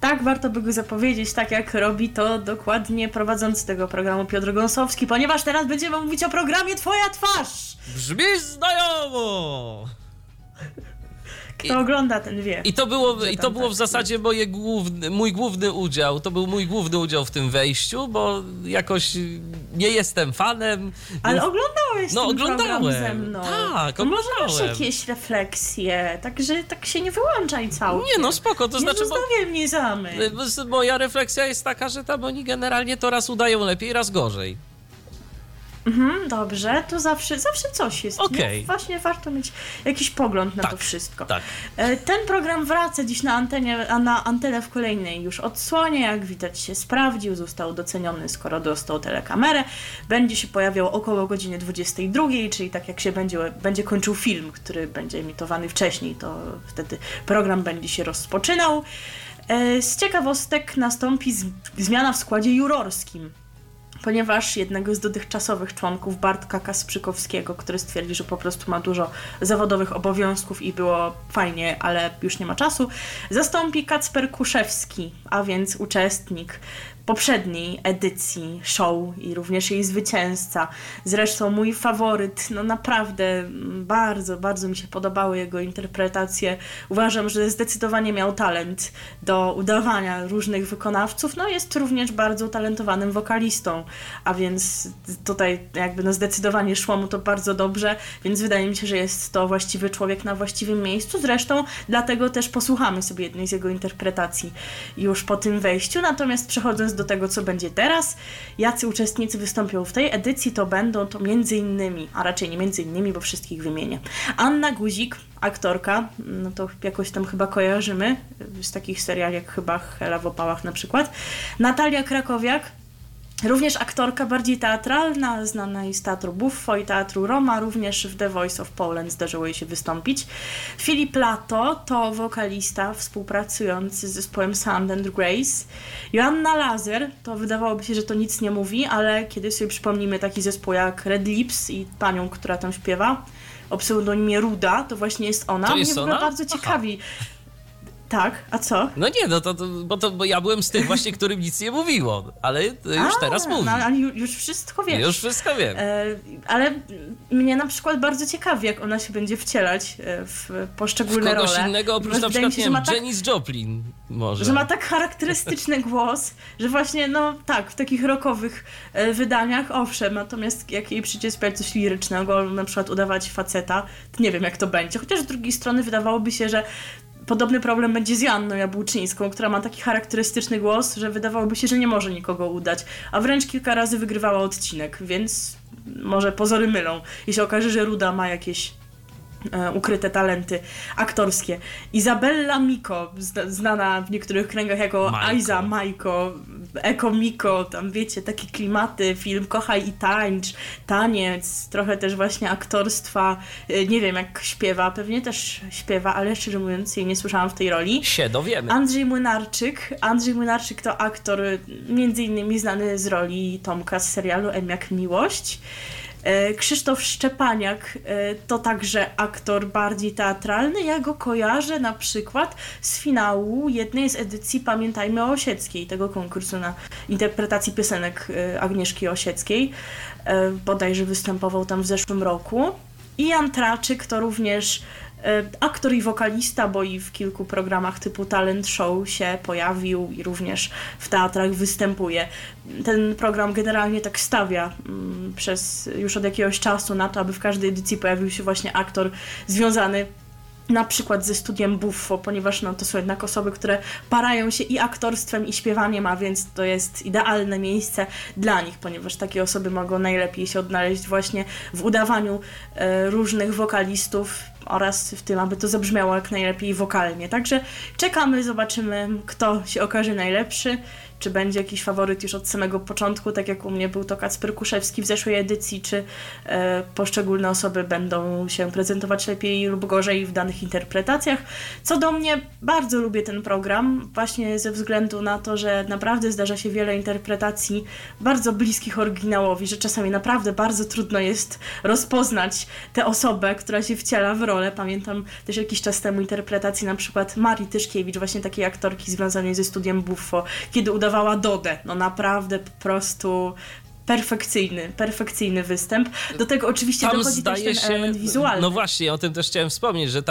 Tak, warto by go zapowiedzieć, tak jak robi to dokładnie prowadzący tego programu Piotr Gąsowski, ponieważ teraz będziemy mówić o programie Twoja twarz! Brzmi znajomo! Kto ogląda, ten wie. I to było w zasadzie mój główny udział w tym wejściu, bo jakoś nie jestem fanem. Ale oglądałeś ten program ze mną. Tak, oglądałem. Może masz jakieś refleksje, także tak się nie wyłączaj całkiem. Nie, no spoko, to nie znaczy... Nie zostawiam. Moja refleksja jest taka, że tam oni generalnie to raz udają lepiej, raz gorzej. Mhm, dobrze, to zawsze coś jest. Okay. No, właśnie warto mieć jakiś pogląd na to wszystko. Tak. Ten program wraca dziś na antenę w kolejnej już odsłonie. Jak widać się sprawdził, został doceniony, skoro dostał telekamerę. Będzie się pojawiał około godziny 22, czyli tak jak się będzie kończył film, który będzie emitowany wcześniej, to wtedy program będzie się rozpoczynał. Z ciekawostek nastąpi zmiana w składzie jurorskim. Ponieważ jednego z dotychczasowych członków, Bartka Kasprzykowskiego, który stwierdził, że po prostu ma dużo zawodowych obowiązków i było fajnie, ale już nie ma czasu, zastąpi Kacper Kuszewski, a więc uczestnik poprzedniej edycji show i również jej zwycięzca. Zresztą mój faworyt, no naprawdę bardzo, bardzo mi się podobały jego interpretacje. Uważam, że zdecydowanie miał talent do udawania różnych wykonawców, no jest również bardzo utalentowanym wokalistą, a więc tutaj jakby no zdecydowanie szło mu to bardzo dobrze, więc wydaje mi się, że jest to właściwy człowiek na właściwym miejscu. Zresztą dlatego też posłuchamy sobie jednej z jego interpretacji już po tym wejściu, natomiast przechodząc do tego, co będzie teraz. Jacy uczestnicy wystąpią w tej edycji, to będą to m.in., a raczej nie m.in., bo wszystkich wymienię. Anna Guzik, aktorka, no to jakoś tam chyba kojarzymy z takich seriali jak chyba Hela w opałach na przykład. Natalia Krakowiak, również aktorka bardziej teatralna, znana i z Teatru Buffo i Teatru Roma, również w The Voice of Poland zdarzyło jej się wystąpić. Filip Lato to wokalista współpracujący z zespołem Sound and Grace. Joanna Lazer, to wydawałoby się, że to nic nie mówi, ale kiedy sobie przypomnimy taki zespół jak Red Lips i panią, która tam śpiewa, o pseudonimie Ruda, to właśnie jest ona. Mnie bardzo ciekawi... Tak, a co? No nie, no bo ja byłem z tych właśnie, którym nic nie mówiło, ale już teraz mówi. No, ale już wszystko wiesz. Już wszystko wiem. Ale mnie na przykład bardzo ciekawi, jak ona się będzie wcielać w poszczególne role. Kogoś innego, oprócz na przykład, nie wiem, Janis Joplin może. Że ma tak charakterystyczny głos, że właśnie, no tak, w takich rockowych wydaniach, owszem, natomiast jak jej przyjdzie śpiewać coś lirycznego, na przykład udawać faceta, to nie wiem, jak to będzie. Chociaż z drugiej strony wydawałoby się, że podobny problem będzie z Janną Jabłczyńską, która ma taki charakterystyczny głos, że wydawałoby się, że nie może nikogo udać, a wręcz kilka razy wygrywała odcinek, więc może pozory mylą. I się okaże, że Ruda ma jakieś ukryte talenty aktorskie. Izabella Miko, znana w niektórych kręgach jako Aiza Majko, Eko Miko, tam wiecie, takie klimaty, film Kochaj i tańcz, taniec, trochę też właśnie aktorstwa, nie wiem jak śpiewa, pewnie też śpiewa, ale szczerze mówiąc jej nie słyszałam w tej roli. Się dowiemy. Andrzej Młynarczyk to aktor między innymi znany z roli Tomka z serialu M jak Miłość. Krzysztof Szczepaniak to także aktor bardziej teatralny. Ja go kojarzę na przykład z finału jednej z edycji Pamiętajmy o Osieckiej, tego konkursu na interpretacji piosenek Agnieszki Osieckiej. Bodajże występował tam w zeszłym roku. I Jan Traczyk to również aktor i wokalista, bo i w kilku programach typu Talent Show się pojawił i również w teatrach występuje. Ten program generalnie tak stawia przez już od jakiegoś czasu na to, aby w każdej edycji pojawił się właśnie aktor związany na przykład ze studiem buffo, ponieważ no, to są jednak osoby, które parają się i aktorstwem, i śpiewaniem, a więc to jest idealne miejsce dla nich, ponieważ takie osoby mogą najlepiej się odnaleźć właśnie w udawaniu różnych wokalistów oraz w tym, aby to zabrzmiało jak najlepiej wokalnie. Także czekamy, zobaczymy, kto się okaże najlepszy, czy będzie jakiś faworyt już od samego początku, tak jak u mnie był to Kacper Kuszewski w zeszłej edycji, czy poszczególne osoby będą się prezentować lepiej lub gorzej w danych interpretacjach. Co do mnie, bardzo lubię ten program, właśnie ze względu na to, że naprawdę zdarza się wiele interpretacji bardzo bliskich oryginałowi, że czasami naprawdę bardzo trudno jest rozpoznać tę osobę, która się wciela w rolę. Pamiętam też jakiś czas temu interpretację na przykład Marii Tyszkiewicz, właśnie takiej aktorki związanej ze studiem buffo, kiedy udawała Dodę. No naprawdę po prostu perfekcyjny występ. Do tego oczywiście tam dochodzi też ten element wizualny. No właśnie, o tym też chciałem wspomnieć, że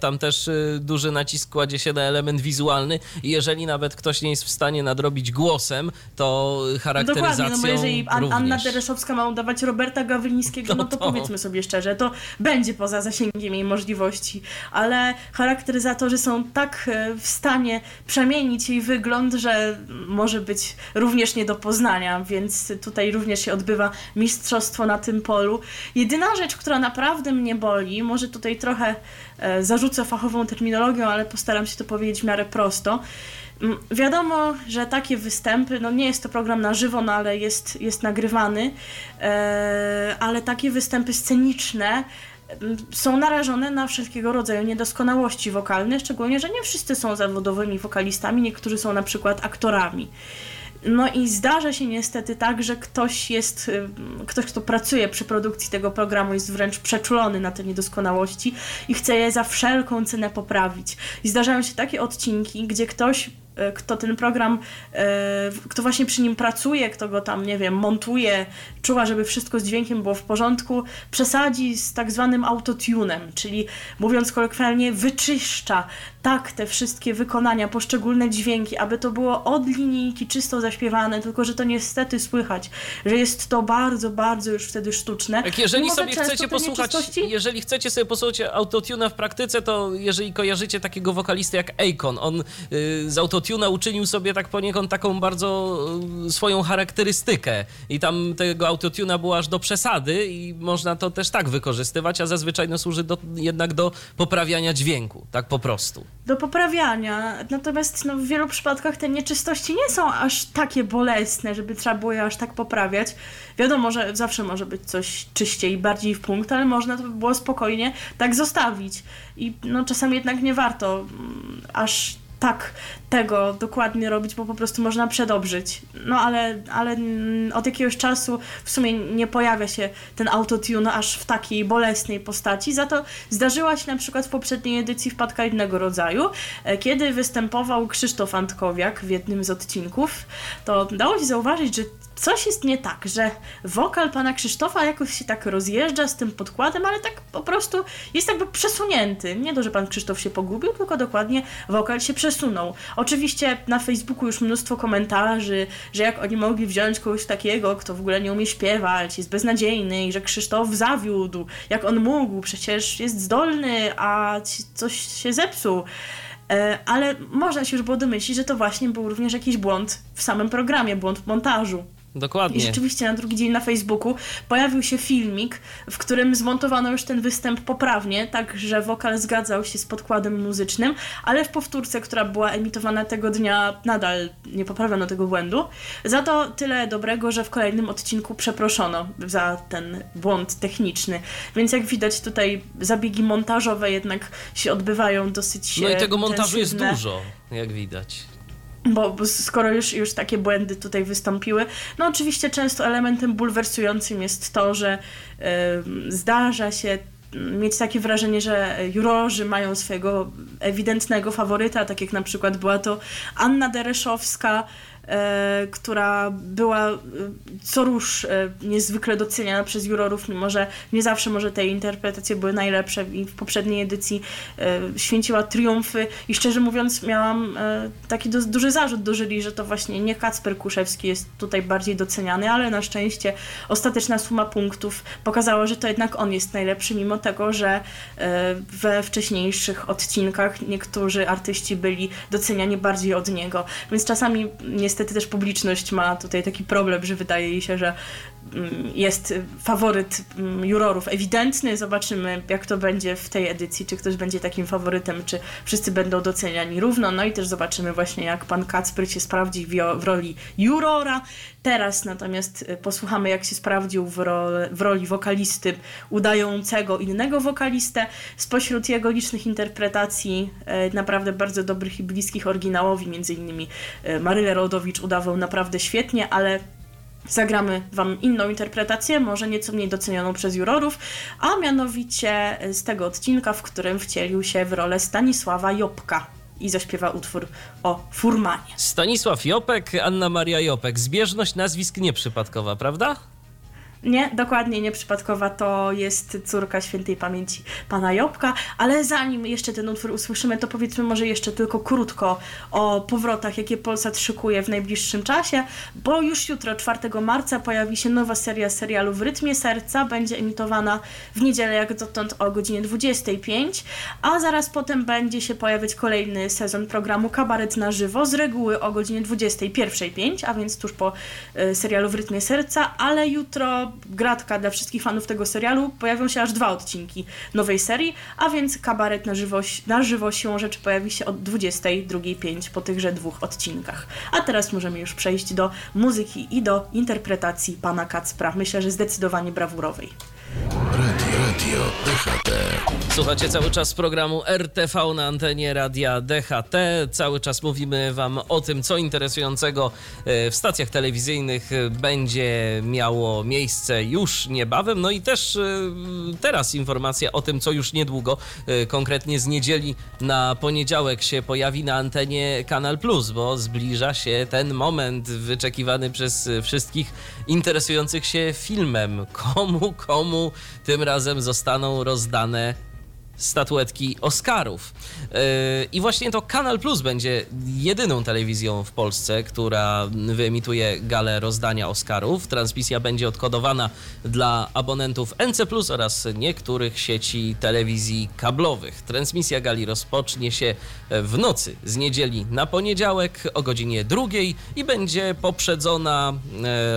tam też duży nacisk kładzie się na element wizualny i jeżeli nawet ktoś nie jest w stanie nadrobić głosem, to charakteryzacją. Dokładnie, no bo jeżeli Anna Dereszowska ma udawać Roberta Gawryńskiego, no to powiedzmy sobie szczerze, to będzie poza zasięgiem jej możliwości, ale charakteryzatorzy są tak w stanie przemienić jej wygląd, że może być również nie do poznania, więc tutaj również się odbywa mistrzostwo na tym polu. Jedyna rzecz, która naprawdę mnie boli, może tutaj trochę zarzucę fachową terminologią, ale postaram się to powiedzieć w miarę prosto. Wiadomo, że takie występy, no nie jest to program na żywo, no ale jest nagrywany, ale takie występy sceniczne są narażone na wszelkiego rodzaju niedoskonałości wokalne, szczególnie, że nie wszyscy są zawodowymi wokalistami, niektórzy są na przykład aktorami. No i zdarza się niestety tak, że ktoś, kto pracuje przy produkcji tego programu, jest wręcz przeczulony na te niedoskonałości i chce je za wszelką cenę poprawić. I zdarzają się takie odcinki, gdzie ktoś, kto ten program, kto właśnie przy nim pracuje, kto go tam, nie wiem, montuje, czuwa, żeby wszystko z dźwiękiem było w porządku, przesadzi z tak zwanym autotunem, czyli mówiąc kolokwialnie, wyczyszcza tak te wszystkie wykonania, poszczególne dźwięki, aby to było od linijki czysto zaśpiewane, tylko że to niestety słychać, że jest to bardzo, bardzo już wtedy sztuczne. Tak, jeżeli chcecie sobie posłuchać autotuna w praktyce, to jeżeli kojarzycie takiego wokalistę jak Akon, on z autotuna uczynił sobie tak poniekąd taką bardzo swoją charakterystykę i tam tego autotuna było aż do przesady i można to też tak wykorzystywać, a zazwyczaj no, służy jednak do poprawiania dźwięku, tak po prostu. Do poprawiania, natomiast no, w wielu przypadkach te nieczystości nie są aż takie bolesne, żeby trzeba było je aż tak poprawiać. Wiadomo, że zawsze może być coś czyściej i bardziej w punkt, ale można to by było spokojnie tak zostawić i no, czasami jednak nie warto aż tak tego dokładnie robić, bo po prostu można przedobrzyć. No ale od jakiegoś czasu w sumie nie pojawia się ten autotune aż w takiej bolesnej postaci. Za to zdarzyła się na przykład w poprzedniej edycji wpadka innego rodzaju, kiedy występował Krzysztof Antkowiak w jednym z odcinków. To dało się zauważyć, że coś jest nie tak, że wokal pana Krzysztofa jakoś się tak rozjeżdża z tym podkładem, ale tak po prostu jest jakby przesunięty. Nie to, że pan Krzysztof się pogubił, tylko dokładnie wokal się przesunął. Oczywiście na Facebooku już mnóstwo komentarzy, że jak oni mogli wziąć kogoś takiego, kto w ogóle nie umie śpiewać, jest beznadziejny i że Krzysztof zawiódł, jak on mógł, przecież jest zdolny, a coś się zepsuł. Ale można się już było domyślić, że to właśnie był również jakiś błąd w samym programie, błąd w montażu. Dokładnie. I rzeczywiście na drugi dzień na Facebooku pojawił się filmik, w którym zmontowano już ten występ poprawnie, tak że wokal zgadzał się z podkładem muzycznym, ale w powtórce, która była emitowana tego dnia, nadal nie poprawiono tego błędu. Za to tyle dobrego, że w kolejnym odcinku przeproszono za ten błąd techniczny. Więc jak widać, tutaj zabiegi montażowe jednak się odbywają dosyć. No i tego montażu jest dużo, jak widać. Bo skoro już takie błędy tutaj wystąpiły, no oczywiście często elementem bulwersującym jest to, że zdarza się mieć takie wrażenie, że jurorzy mają swojego ewidentnego faworyta, tak jak na przykład była to Anna Dereszowska, która była co rusz niezwykle doceniana przez jurorów, mimo że nie zawsze może te interpretacje były najlepsze i w poprzedniej edycji święciła triumfy i szczerze mówiąc miałam taki duży zarzut do jury, że to właśnie nie Kacper Kuszewski jest tutaj bardziej doceniany, ale na szczęście ostateczna suma punktów pokazała, że to jednak on jest najlepszy, mimo tego, że we wcześniejszych odcinkach niektórzy artyści byli doceniani bardziej od niego, więc czasami niestety też publiczność ma tutaj taki problem, że wydaje jej się, że jest faworyt jurorów ewidentny. Zobaczymy, jak to będzie w tej edycji, czy ktoś będzie takim faworytem, czy wszyscy będą doceniani równo. No i też zobaczymy właśnie, jak pan Kacper się sprawdzi w roli jurora. Teraz natomiast posłuchamy, jak się sprawdził w roli wokalisty udającego innego wokalistę. Spośród jego licznych interpretacji naprawdę bardzo dobrych i bliskich oryginałowi, między innymi Marylę Rodowicz udawał naprawdę świetnie, ale zagramy wam inną interpretację, może nieco mniej docenioną przez jurorów, a mianowicie z tego odcinka, w którym wcielił się w rolę Stanisława Jopka i zaśpiewa utwór o furmanie. Stanisław Jopek, Anna Maria Jopek. Zbieżność nazwisk nieprzypadkowa, prawda? Nie, dokładnie nieprzypadkowa, to jest córka świętej pamięci pana Jopka, ale zanim jeszcze ten utwór usłyszymy, to powiedzmy może jeszcze tylko krótko o powrotach, jakie Polsat szykuje w najbliższym czasie, bo już jutro, 4 marca, pojawi się nowa seria serialu W rytmie serca, będzie emitowana w niedzielę jak dotąd o godzinie 25, a zaraz potem będzie się pojawiać kolejny sezon programu Kabaret na żywo, z reguły o godzinie 21:05, a więc tuż po serialu W rytmie serca, ale jutro gratka dla wszystkich fanów tego serialu, pojawią się aż 2 odcinki nowej serii, a więc Kabaret na żywo siłą rzeczy pojawi się od 22:05 po tychże 2 odcinkach. A teraz możemy już przejść do muzyki i do interpretacji pana Kacpra. Myślę, że zdecydowanie brawurowej. Radio DHT. Słuchacie cały czas programu RTV na antenie Radia DHT. Cały czas mówimy wam o tym, co interesującego w stacjach telewizyjnych będzie miało miejsce już niebawem. No i też teraz informacja o tym, co już niedługo, konkretnie z niedzieli na poniedziałek się pojawi na antenie Kanal Plus, bo zbliża się ten moment wyczekiwany przez wszystkich interesujących się filmem. Komu tym razem zostaną rozdane statuetki Oscarów. I właśnie to Kanal Plus będzie jedyną telewizją w Polsce, która wyemituje galę rozdania Oscarów. Transmisja będzie odkodowana dla abonentów NC+ oraz niektórych sieci telewizji kablowych. Transmisja gali rozpocznie się w nocy z niedzieli na poniedziałek o godzinie 2:00 i będzie poprzedzona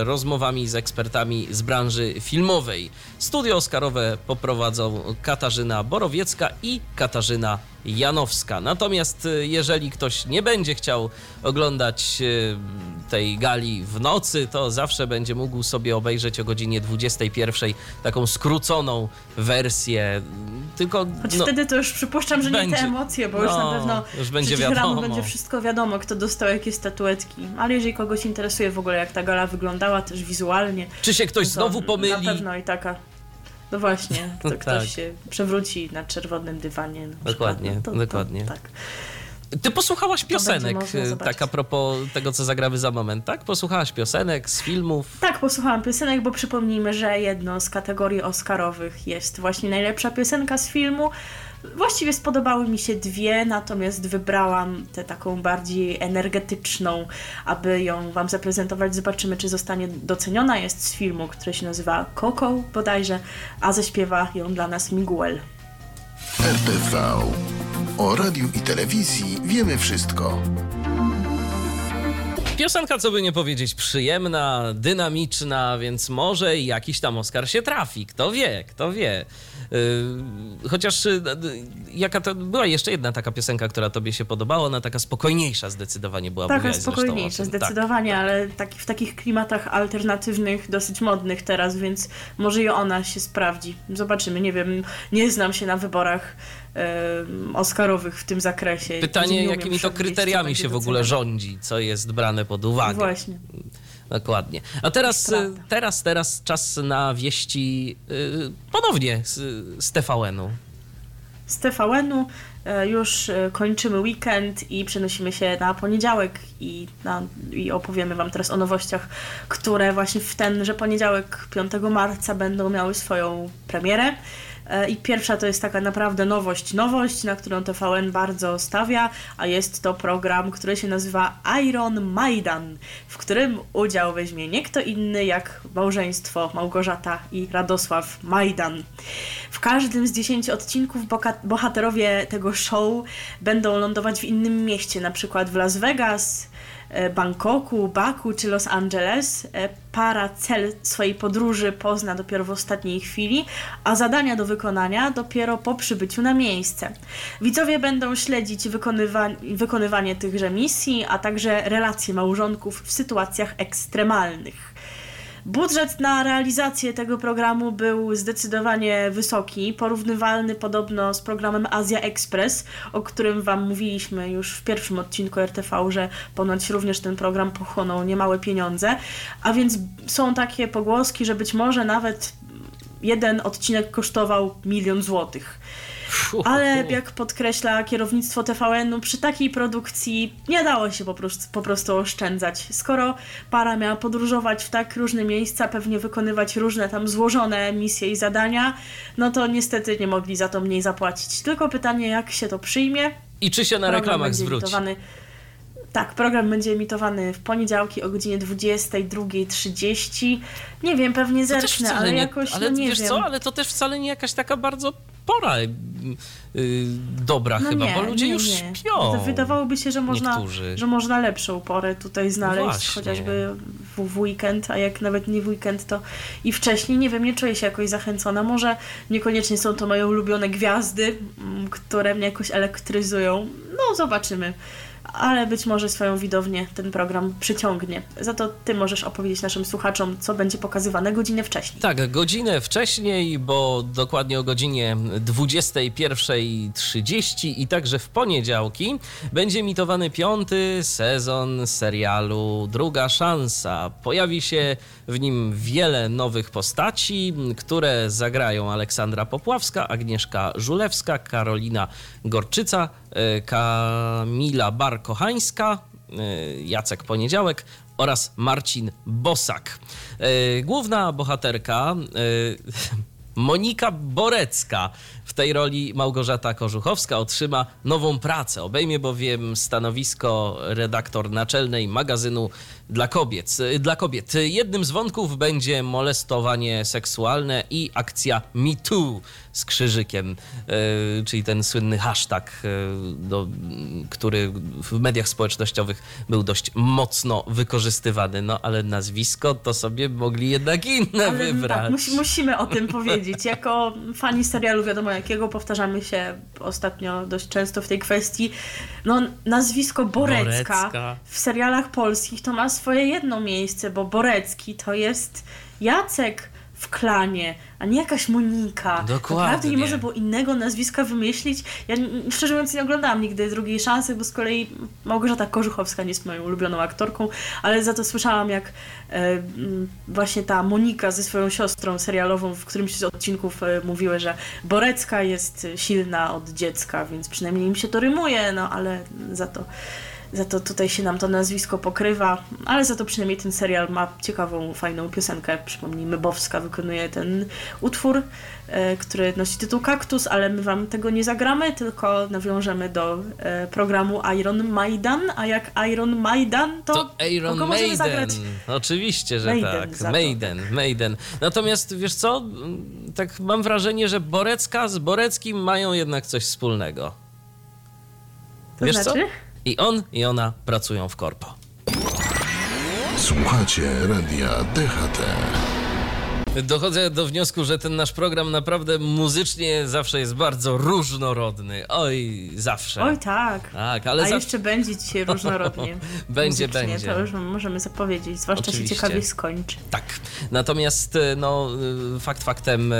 rozmowami z ekspertami z branży filmowej. Studio Oscarowe poprowadzą Katarzyna Borowiec Kościecka i Katarzyna Janowska. Natomiast jeżeli ktoś nie będzie chciał oglądać tej gali w nocy, to zawsze będzie mógł sobie obejrzeć o godzinie 21 taką skróconą wersję. Tylko, choć wtedy to już przypuszczam, że będzie, nie te emocje, bo już na pewno już będzie wiadomo. Rano będzie wszystko wiadomo, kto dostał jakie statuetki. Ale jeżeli kogoś interesuje w ogóle, jak ta gala wyglądała też wizualnie, czy się ktoś znowu pomyli? Na pewno i taka. No właśnie, to ktoś tak się przewróci na czerwonym dywanie. Dokładnie. Tak. Ty posłuchałaś piosenek, tak a propos tego, co zagramy za moment, tak? Posłuchałaś piosenek z filmów? Tak, posłuchałam piosenek, bo przypomnijmy, że jedną z kategorii oscarowych jest właśnie najlepsza piosenka z filmu. Właściwie spodobały mi się dwie, natomiast wybrałam tę taką bardziej energetyczną, aby ją wam zaprezentować. Zobaczymy, czy zostanie doceniona. Jest z filmu, który się nazywa Coco bodajże, a zaśpiewa ją dla nas Miguel. RTV. O radiu i telewizji wiemy wszystko. Piosenka, co by nie powiedzieć, przyjemna, dynamiczna, więc może jakiś tam Oscar się trafi. Kto wie. Chociaż jaka to była jeszcze jedna taka piosenka, która tobie się podobała, ona taka spokojniejsza zdecydowanie była. Taka spokojniejsza zdecydowanie, tak. Ale w takich klimatach alternatywnych, dosyć modnych teraz, więc może i ona się sprawdzi. Zobaczymy, nie wiem, nie znam się na wyborach oscarowych w tym zakresie. Pytanie, jakimi to kryteriami się w ogóle rządzi, co jest brane pod uwagę. Właśnie. Dokładnie. A teraz czas na wieści ponownie z TVN-u. Z TVN-u już kończymy weekend i przenosimy się na poniedziałek i opowiemy wam teraz o nowościach, które właśnie w tenże poniedziałek, 5 marca, będą miały swoją premierę. I pierwsza to jest taka naprawdę nowość, na którą TVN bardzo stawia, a jest to program, który się nazywa Iron Majdan, w którym udział weźmie nie kto inny jak małżeństwo Małgorzata i Radosław Majdan. W każdym z 10 odcinków bohaterowie tego show będą lądować w innym mieście, na przykład w Las Vegas, Bangkoku, Baku czy Los Angeles. Para cel swojej podróży pozna dopiero w ostatniej chwili, a zadania do wykonania dopiero po przybyciu na miejsce. Widzowie będą śledzić wykonywanie tychże misji, a także relacje małżonków w sytuacjach ekstremalnych. Budżet na realizację tego programu był zdecydowanie wysoki, porównywalny podobno z programem Azja Express, o którym wam mówiliśmy już w pierwszym odcinku RTV, że ponoć również ten program pochłonął niemałe pieniądze, a więc są takie pogłoski, że być może nawet jeden odcinek kosztował 1 000 000 złotych. Ale jak podkreśla kierownictwo TVN-u, przy takiej produkcji nie dało się po prostu oszczędzać. Skoro para miała podróżować w tak różne miejsca, pewnie wykonywać różne tam złożone misje i zadania, no to niestety nie mogli za to mniej zapłacić. Tylko pytanie, jak się to przyjmie. I czy się na reklamach zwróci. Tak, program będzie emitowany w poniedziałki o godzinie 22:30. Nie wiem, pewnie zerknę, ale jakoś nie wiem. Ale to też wcale nie jakaś taka bardzo pora dobra chyba, bo ludzie już śpią. To wydawałoby się, że można lepszą porę tutaj znaleźć, właśnie. Chociażby w weekend, a jak nawet nie w weekend, to i wcześniej. Nie wiem, nie czuję się jakoś zachęcona. Może niekoniecznie są to moje ulubione gwiazdy, które mnie jakoś elektryzują. No, zobaczymy. Ale być może swoją widownię ten program przyciągnie. Za to ty możesz opowiedzieć naszym słuchaczom, co będzie pokazywane godzinę wcześniej. Tak, godzinę wcześniej, bo dokładnie o godzinie 21:30 i także w poniedziałki będzie emitowany 5. sezon serialu Druga Szansa. Pojawi się w nim wiele nowych postaci, które zagrają Aleksandra Popławska, Agnieszka Żulewska, Karolina Gorczyca, Kamila Barkochańska, Jacek Poniedziałek oraz Marcin Bosak. Główna bohaterka Monika Borecka, w tej roli Małgorzata Kożuchowska, otrzyma nową pracę. Obejmie bowiem stanowisko redaktor naczelnej magazynu dla kobiet. Jednym z wątków będzie molestowanie seksualne i akcja MeToo z krzyżykiem, czyli ten słynny hashtag, który w mediach społecznościowych był dość mocno wykorzystywany. No ale nazwisko to sobie mogli jednak inne wybrać. Tak, musimy o tym powiedzieć. Jako fani serialu wiadomo jakiego, powtarzamy się ostatnio dość często w tej kwestii. No, nazwisko Borecka w serialach polskich to ma swoje jedno miejsce, bo Borecki to jest Jacek w Klanie, a nie jakaś Monika. Dokładnie. Naprawdę nie może było innego nazwiska wymyślić. Ja szczerze mówiąc nie oglądałam nigdy drugiej szansy, bo z kolei Małgorzata Kożuchowska nie jest moją ulubioną aktorką, ale za to słyszałam, jak właśnie ta Monika ze swoją siostrą serialową w którymś z odcinków mówiły, że Borecka jest silna od dziecka, więc przynajmniej im się to rymuje, no ale za to tutaj się nam to nazwisko pokrywa, ale za to przynajmniej ten serial ma ciekawą, fajną piosenkę. Przypomnijmy, Bowska wykonuje ten utwór, który nosi tytuł Kaktus, ale my wam tego nie zagramy, tylko nawiążemy do programu Iron Maiden, a jak Iron Maiden, to Iron Maiden. Zagrać? Oczywiście, że Maiden, tak. Maiden. Natomiast wiesz co, tak mam wrażenie, że Borecka z Boreckim mają jednak coś wspólnego. To wiesz znaczy? Co? I on, i ona pracują w korpo. Słuchacie radia DHT. Dochodzę do wniosku, że ten nasz program naprawdę muzycznie zawsze jest bardzo różnorodny. Oj, zawsze. Oj, tak ale jeszcze będzie dzisiaj różnorodnie. Będzie. To już możemy zapowiedzieć, zwłaszcza oczywiście się ciekawie skończy. Tak, natomiast no, fakt faktem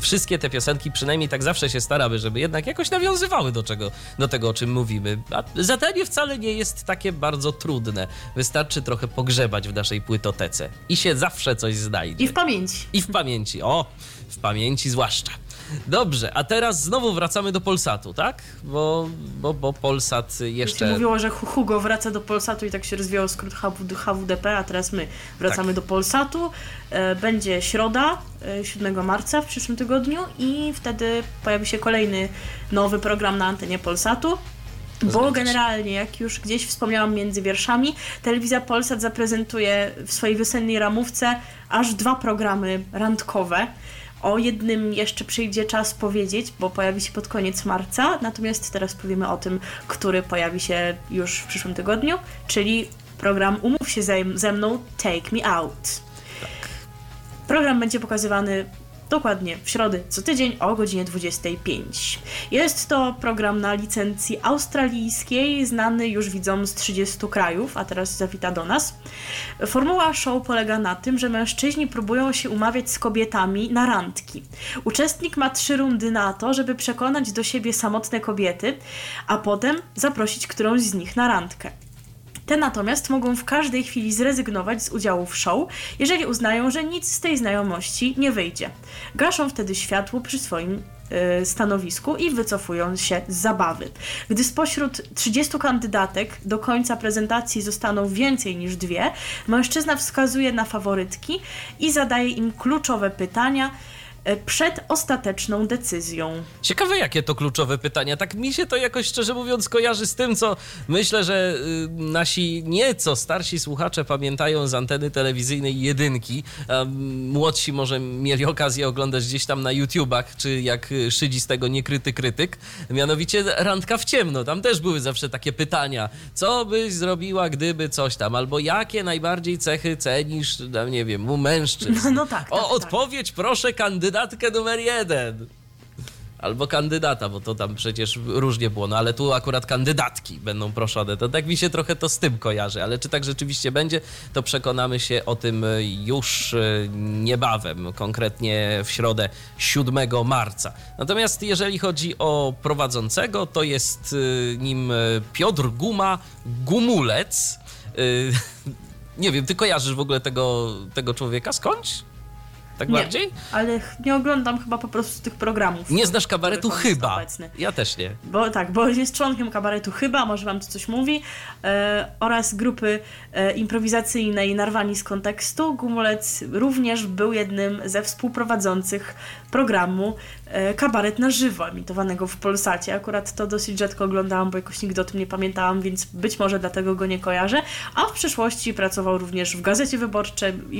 wszystkie te piosenki, przynajmniej tak zawsze się staramy, żeby jednak jakoś nawiązywały do tego, o czym mówimy. A zadanie wcale nie jest takie bardzo trudne. Wystarczy trochę pogrzebać w naszej płytotece i się zawsze coś znajdzie. I w pamięci. O, w pamięci zwłaszcza. Dobrze, a teraz znowu wracamy do Polsatu, tak? Bo Polsat jeszcze... Już mówiło, że Hugo wraca do Polsatu i tak się rozwijało skrót HWDP, a teraz my wracamy do Polsatu. Będzie środa, 7 marca w przyszłym tygodniu i wtedy pojawi się kolejny nowy program na antenie Polsatu. Bo generalnie, jak już gdzieś wspomniałam między wierszami, Telewizja Polsat zaprezentuje w swojej wiosennej ramówce aż 2 programy randkowe. O jednym jeszcze przyjdzie czas powiedzieć, bo pojawi się pod koniec marca, natomiast teraz powiemy o tym, który pojawi się już w przyszłym tygodniu, czyli program Umów się ze mną, Take Me Out. Tak. Program będzie pokazywany dokładnie w środę co tydzień o godzinie 25. Jest to program na licencji australijskiej, znany już widzom z 30 krajów, a teraz zawita do nas. Formuła show polega na tym, że mężczyźni próbują się umawiać z kobietami na randki. Uczestnik ma 3 rundy na to, żeby przekonać do siebie samotne kobiety, a potem zaprosić którąś z nich na randkę. Te natomiast mogą w każdej chwili zrezygnować z udziału w show, jeżeli uznają, że nic z tej znajomości nie wyjdzie. Gaszą wtedy światło przy swoim stanowisku i wycofują się z zabawy. Gdy spośród 30 kandydatek do końca prezentacji zostaną więcej niż 2, mężczyzna wskazuje na faworytki i zadaje im kluczowe pytania przed ostateczną decyzją. Ciekawe, jakie to kluczowe pytania. Tak mi się to jakoś, szczerze mówiąc, kojarzy z tym, co myślę, że nasi nieco starsi słuchacze pamiętają z anteny telewizyjnej Jedynki. Młodsi może mieli okazję oglądać gdzieś tam na YouTubach, czy jak szydzi z tego niekryty krytyk. Mianowicie randka w ciemno. Tam też były zawsze takie pytania. Co byś zrobiła, gdyby coś tam? Albo jakie najbardziej cechy cenisz, nie wiem, u mężczyzn? No tak. O, odpowiedź proszę kandydatkę numer 1. Albo kandydata, bo to tam przecież różnie było, no ale tu akurat kandydatki będą proszone. To tak mi się trochę to z tym kojarzy, ale czy tak rzeczywiście będzie, to przekonamy się o tym już niebawem, konkretnie w środę 7 marca. Natomiast jeżeli chodzi o prowadzącego, to jest nim Piotr Gumulec. Nie wiem, ty kojarzysz w ogóle tego człowieka skądś? Tak nie, bardziej? Ale nie oglądam chyba po prostu tych programów. Nie znasz kabaretu chyba. Obecny. Ja też nie. Bo tak, bo jest członkiem kabaretu chyba, może wam to coś mówi, oraz grupy improwizacyjnej Narwani z kontekstu. Gumulec również był jednym ze współprowadzących programu Kabaret na żywo, emitowanego w Polsacie. Akurat to dosyć rzadko oglądałam, bo jakoś nigdy o tym nie pamiętałam, więc być może dlatego go nie kojarzę. A w przeszłości pracował również w Gazecie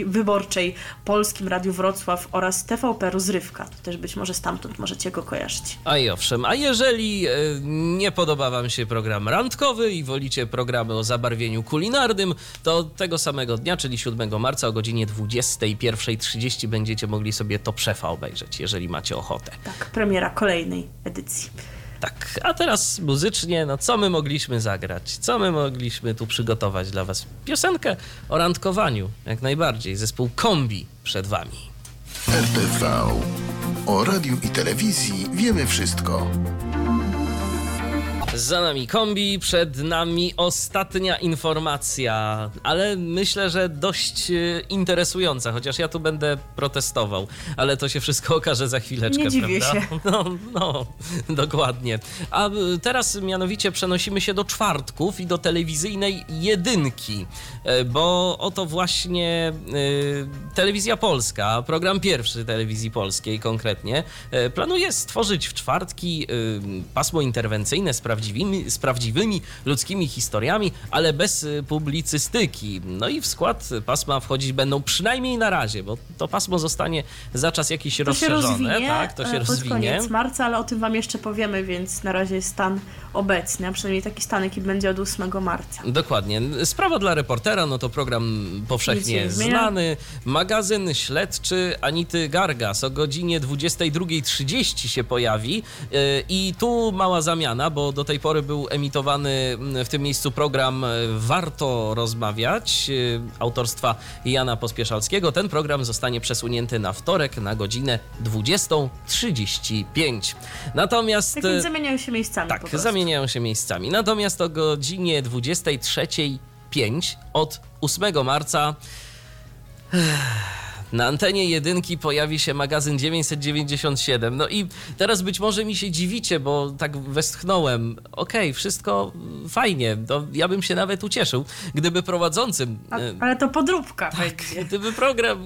Wyborczej, Polskim Radiu Wrocław oraz TVP Rozrywka. To też być może stamtąd możecie go kojarzyć. A i owszem, a jeżeli nie podoba wam się program randkowy i wolicie programy o zabarwieniu kulinarnym, to tego samego dnia, czyli 7 marca o godzinie 21:30 będziecie mogli sobie Top Szefa obejrzeć, jeżeli macie ochotę. Tak, premiera kolejnej edycji. Tak, a teraz muzycznie, no co my mogliśmy zagrać? Co my mogliśmy tu przygotować dla was? Piosenkę o randkowaniu, jak najbardziej. Zespół Kombi przed wami. RTV. O radiu i telewizji wiemy wszystko. Za nami Kombi, przed nami ostatnia informacja, ale myślę, że dość interesująca, chociaż ja tu będę protestował, ale to się wszystko okaże za chwileczkę, nie dziwię, prawda? Się. No, dokładnie. A teraz mianowicie przenosimy się do czwartków i do telewizyjnej Jedynki, bo oto właśnie Telewizja Polska, program pierwszy Telewizji Polskiej konkretnie, planuje stworzyć w czwartki pasmo interwencyjne z prawdziwymi ludzkimi historiami, ale bez publicystyki. No i w skład pasma wchodzić będą przynajmniej na razie, bo to pasmo zostanie za czas jakiś to rozszerzone. Się rozwinie, tak, to się rozwinie. Koniec marca, ale o tym wam jeszcze powiemy, więc na razie jest stan obecny, a przynajmniej taki stan, jaki będzie od 8 marca. Dokładnie. Sprawa dla reportera, no to program powszechnie znany. Magazyn śledczy Anity Gargas o godzinie 22:30 się pojawi i tu mała zamiana, bo do tej pory był emitowany w tym miejscu program Warto Rozmawiać autorstwa Jana Pospieszalskiego. Ten program zostanie przesunięty na wtorek na godzinę 20:35. Natomiast... Tak więc zamieniają się miejscami. Tak, zamieniają się miejscami. Natomiast o godzinie 23:05 od 8 marca... Na antenie Jedynki pojawi się magazyn 997. No i teraz być może mi się dziwicie, bo tak westchnąłem. Okej, wszystko fajnie. No, ja bym się nawet ucieszył, gdyby prowadzącym... Ale to podróbka. Tak,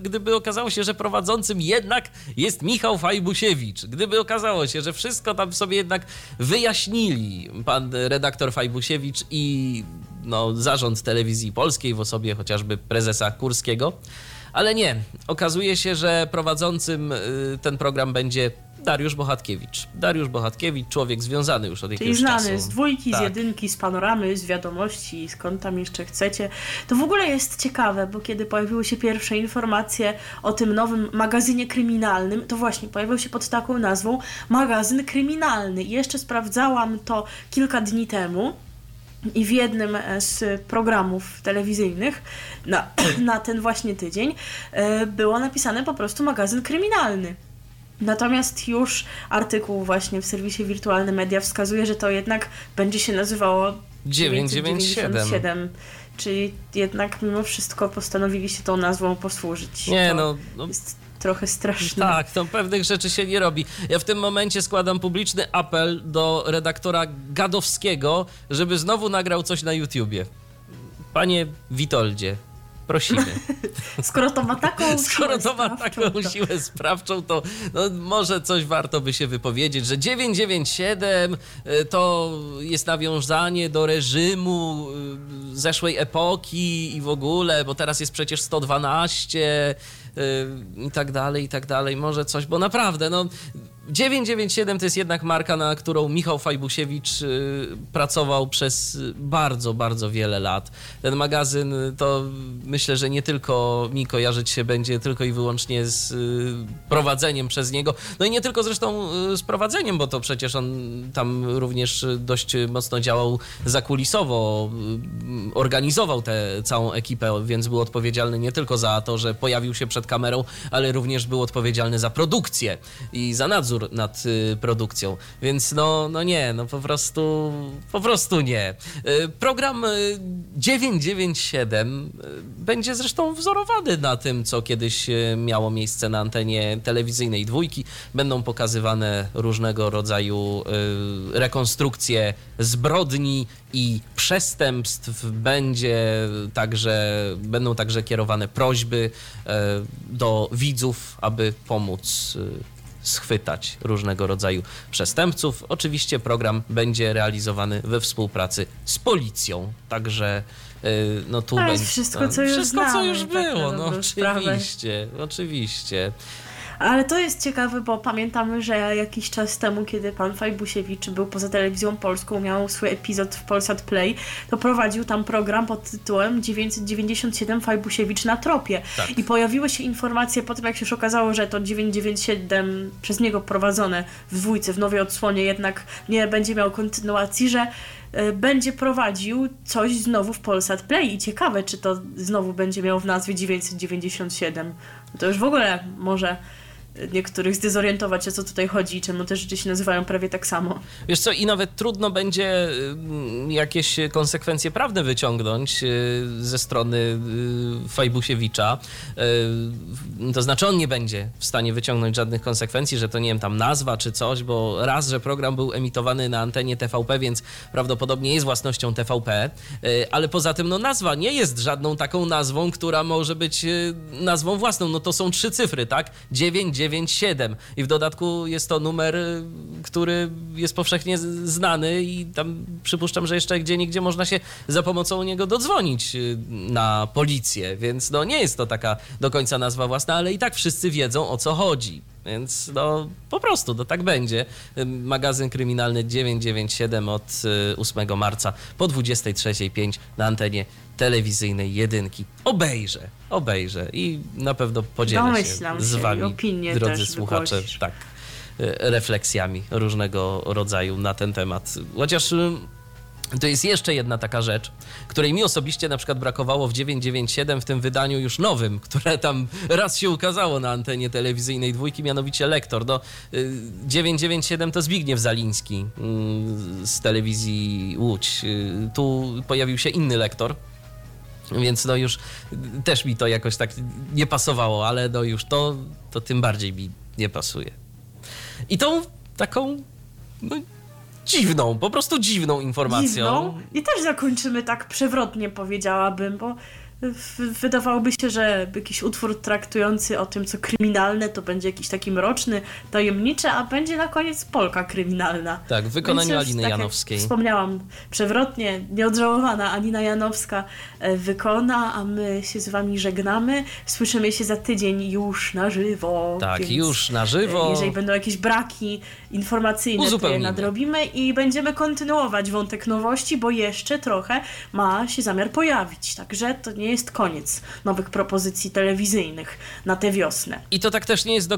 gdyby okazało się, że prowadzącym jednak jest Michał Fajbusiewicz. Gdyby okazało się, że wszystko tam sobie jednak wyjaśnili pan redaktor Fajbusiewicz i no, zarząd Telewizji Polskiej w osobie chociażby prezesa Kurskiego. Ale nie, okazuje się, że prowadzącym ten program będzie Dariusz Bohatkiewicz. Dariusz Bohatkiewicz, człowiek związany już od jakiegoś czasu. Czyli znany z Dwójki, tak, z Jedynki, z Panoramy, z Wiadomości, skąd tam jeszcze chcecie. To w ogóle jest ciekawe, bo kiedy pojawiły się pierwsze informacje o tym nowym magazynie kryminalnym, to właśnie pojawił się pod taką nazwą Magazyn Kryminalny. I jeszcze sprawdzałam to kilka dni temu. I w jednym z programów telewizyjnych na ten właśnie tydzień było napisane po prostu magazyn kryminalny. Natomiast już artykuł właśnie w serwisie Wirtualne Media wskazuje, że to jednak będzie się nazywało 997. Czyli jednak mimo wszystko postanowili się tą nazwą posłużyć. Nie, no. Jest trochę straszne. Tak, to pewnych rzeczy się nie robi. Ja w tym momencie składam publiczny apel do redaktora Gadowskiego, żeby znowu nagrał coś na YouTubie. Panie Witoldzie, prosimy. Skoro to ma taką siłę sprawczą, to no, może coś warto by się wypowiedzieć, że 997 to jest nawiązanie do reżimu zeszłej epoki i w ogóle, bo teraz jest przecież 112... i tak dalej, może coś, bo naprawdę, no 997 to jest jednak marka, na którą Michał Fajbusiewicz pracował przez bardzo, bardzo wiele lat. Ten magazyn to myślę, że nie tylko mi kojarzyć się będzie tylko i wyłącznie z prowadzeniem przez niego, no i nie tylko zresztą z prowadzeniem, bo to przecież on tam również dość mocno działał zakulisowo, organizował tę całą ekipę, więc był odpowiedzialny nie tylko za to, że pojawił się przed kamerą, ale również był odpowiedzialny za produkcję i za nadzór nadzór nad produkcją, więc no nie, po prostu nie. Program 997 będzie zresztą wzorowany na tym, co kiedyś miało miejsce na antenie telewizyjnej Dwójki. Będą pokazywane różnego rodzaju rekonstrukcje zbrodni i przestępstw. Będą także kierowane prośby do widzów, aby pomóc schwytać różnego rodzaju przestępców. Oczywiście program będzie realizowany we współpracy z policją, także wszystko, co już było, oczywiście. Ale to jest ciekawe, bo pamiętamy, że jakiś czas temu, kiedy pan Fajbusiewicz był poza telewizją polską, miał swój epizod w Polsat Play, to prowadził tam program pod tytułem 997 Fajbusiewicz na tropie. Tak. I pojawiły się informacje po tym, jak się już okazało, że to 997 przez niego prowadzone w Dwójce, w nowej odsłonie jednak nie będzie miał kontynuacji, że będzie prowadził coś znowu w Polsat Play i ciekawe, czy to znowu będzie miał w nazwie 997. To już w ogóle może niektórych zdezorientować, o co tutaj chodzi i czemu te rzeczy się nazywają prawie tak samo. Wiesz co, i nawet trudno będzie jakieś konsekwencje prawne wyciągnąć ze strony Fajbusiewicza. To znaczy on nie będzie w stanie wyciągnąć żadnych konsekwencji, że to nie wiem, tam nazwa czy coś, bo raz, że program był emitowany na antenie TVP, więc prawdopodobnie jest własnością TVP, ale poza tym nazwa nie jest żadną taką nazwą, która może być nazwą własną. To są trzy cyfry, tak? 997 i w dodatku jest to numer, który jest powszechnie znany i tam przypuszczam, że jeszcze gdzieniegdzie można się za pomocą niego dodzwonić na policję, więc nie jest to taka do końca nazwa własna, ale i tak wszyscy wiedzą, o co chodzi. Więc po prostu tak będzie. Magazyn kryminalny 997 od 8 marca po 23:05 na antenie telewizyjnej Jedynki. Obejrzę i na pewno podzielę się z wami, drodzy słuchacze, wychodzisz. Tak, refleksjami różnego rodzaju na ten temat. Chociaż to jest jeszcze jedna taka rzecz, której mi osobiście na przykład brakowało w 997 w tym wydaniu już nowym, które tam raz się ukazało na antenie telewizyjnej Dwójki, mianowicie lektor. 997 to Zbigniew Zaliński z telewizji Łódź. Tu pojawił się inny lektor. Więc już też mi to jakoś tak nie pasowało, ale już to tym bardziej mi nie pasuje. I tą taką dziwną, po prostu dziwną informacją. I też zakończymy tak przewrotnie, powiedziałabym, bo wydawałoby się, że jakiś utwór traktujący o tym, co kryminalne, to będzie jakiś taki mroczny, tajemniczy, a będzie na koniec Polka kryminalna. Tak, w wykonaniu Aliny Janowskiej. Jak wspomniałam przewrotnie, nieodżałowana Alina Janowska wykona, a my się z wami żegnamy. Słyszymy się za tydzień już na żywo. Tak, już na żywo. Jeżeli będą jakieś braki informacyjne, to je nadrobimy i będziemy kontynuować wątek nowości, bo jeszcze trochę ma się zamiar pojawić. Także to nie jest koniec nowych propozycji telewizyjnych na tę wiosnę. I to tak też nie jest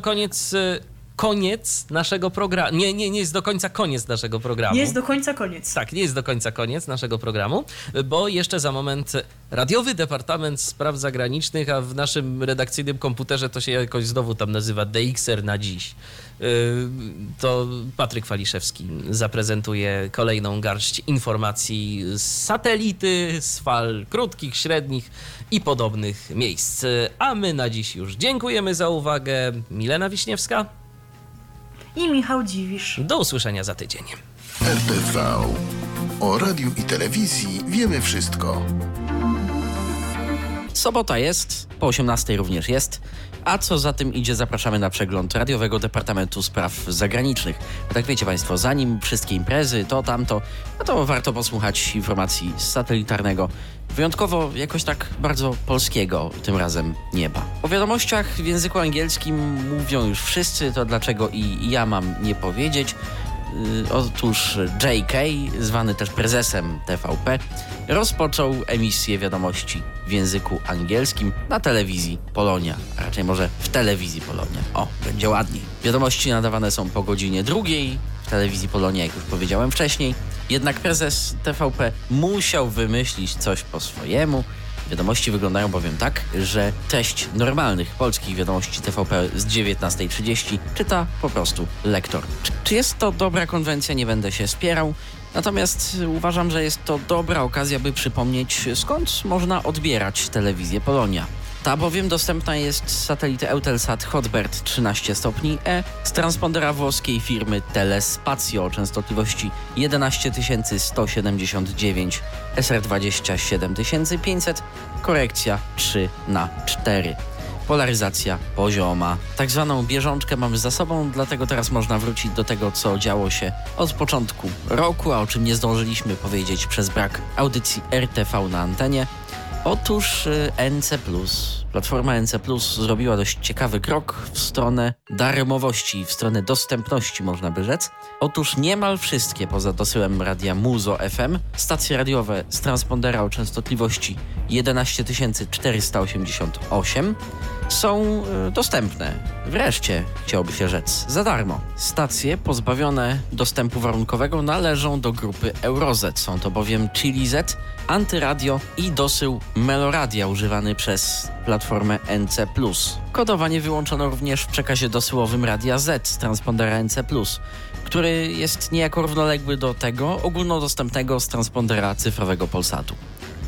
koniec naszego programu. Nie jest do końca koniec naszego programu. Nie jest do końca koniec. Tak, nie jest do końca koniec naszego programu, bo jeszcze za moment Radiowy Departament Spraw Zagranicznych, a w naszym redakcyjnym komputerze to się jakoś znowu tam nazywa DXR na dziś. To Patryk Waliszewski zaprezentuje kolejną garść informacji z satelity, z fal krótkich, średnich i podobnych miejsc. A my na dziś już dziękujemy za uwagę. Milena Wiśniewska i Michał Dziwisz. Do usłyszenia za tydzień. RTV. O radiu i telewizji wiemy wszystko. Sobota jest, po 18:00 również jest, a co za tym idzie, zapraszamy na przegląd Radiowego Departamentu Spraw Zagranicznych. Bo tak wiecie Państwo, zanim wszystkie imprezy, to tamto, no to warto posłuchać informacji z satelitarnego, wyjątkowo jakoś tak bardzo polskiego tym razem nieba. O wiadomościach w języku angielskim mówią już wszyscy, to dlaczego i ja mam nie powiedzieć. Otóż JK, zwany też prezesem TVP, rozpoczął emisję wiadomości w języku angielskim na telewizji Polonia, a raczej może w telewizji Polonia. Będzie ładniej. Wiadomości nadawane są po godzinie 2:00 w telewizji Polonia, jak już powiedziałem wcześniej. Jednak prezes TVP musiał wymyślić coś po swojemu Wiadomości wyglądają bowiem tak, że treść normalnych polskich wiadomości TVP z 19:30 czyta po prostu lektor. Czy jest to dobra konwencja? Nie będę się spierał. Natomiast uważam, że jest to dobra okazja, by przypomnieć, skąd można odbierać telewizję Polonia. Ta bowiem dostępna jest z satelity Eutelsat Hotbird 13°E, z transpondera włoskiej firmy Telespazio o częstotliwości 11179, SR 27500, korekcja 3:4. Polaryzacja pozioma. Tak zwaną bieżączkę mamy za sobą, dlatego teraz można wrócić do tego, co działo się od początku roku, a o czym nie zdążyliśmy powiedzieć przez brak audycji RTV na antenie. Otóż NC+, platforma NC+, zrobiła dość ciekawy krok w stronę darmowości, w stronę dostępności, można by rzec. Otóż niemal wszystkie, poza dosyłem radia Muzo FM, stacje radiowe z transpondera o częstotliwości 11488 są dostępne. Wreszcie, chciałoby się rzec, za darmo. Stacje pozbawione dostępu warunkowego należą do grupy Eurozet. Są to bowiem ChiliZet, Antyradio i dosył Meloradia używany przez platformę NC+. Kodowanie wyłączono również w przekazie dosyłowym Radia Z z transpondera NC+, który jest niejako równoległy do tego ogólnodostępnego z transpondera cyfrowego Polsatu.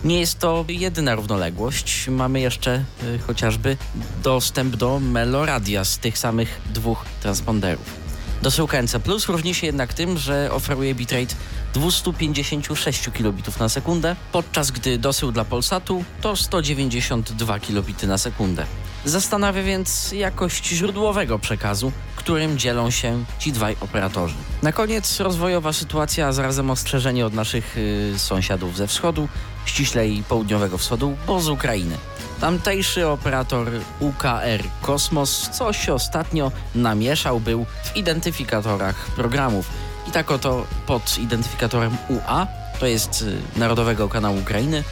Nie jest to jedyna równoległość. Mamy jeszcze chociażby dostęp do Meloradia z tych samych dwóch transponderów. Dosyłka NC+ różni się jednak tym, że oferuje bitrate 256 kilobitów na sekundę, podczas gdy dosył dla Polsatu to 192 kilobity na sekundę. Zastanawia więc jakość źródłowego przekazu, którym dzielą się ci dwaj operatorzy. Na koniec rozwojowa sytuacja, a zarazem ostrzeżenie od naszych sąsiadów ze wschodu, ściślej południowego wschodu, bo z Ukrainy. Tamtejszy operator UKR Kosmos coś ostatnio namieszał był w identyfikatorach programów. I tak oto pod identyfikatorem UA, to jest Narodowego Kanału Ukrainy,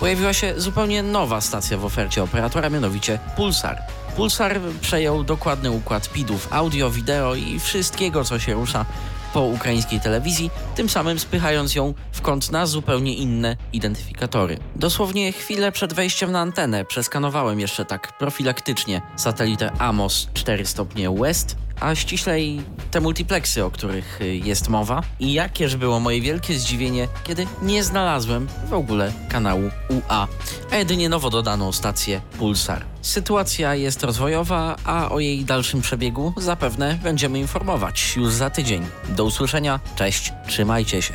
pojawiła się zupełnie nowa stacja w ofercie operatora, mianowicie Pulsar. Pulsar przejął dokładny układ PID-ów, audio, wideo i wszystkiego, co się rusza po ukraińskiej telewizji, tym samym spychając ją w kąt na zupełnie inne identyfikatory. Dosłownie chwilę przed wejściem na antenę przeskanowałem jeszcze tak profilaktycznie satelitę AMOS 4°W, a ściślej te multipleksy, o których jest mowa. I jakież było moje wielkie zdziwienie, kiedy nie znalazłem w ogóle kanału UA, a jedynie nowo dodaną stację Pulsar. Sytuacja jest rozwojowa, a o jej dalszym przebiegu zapewne będziemy informować już za tydzień. Do usłyszenia, cześć, trzymajcie się.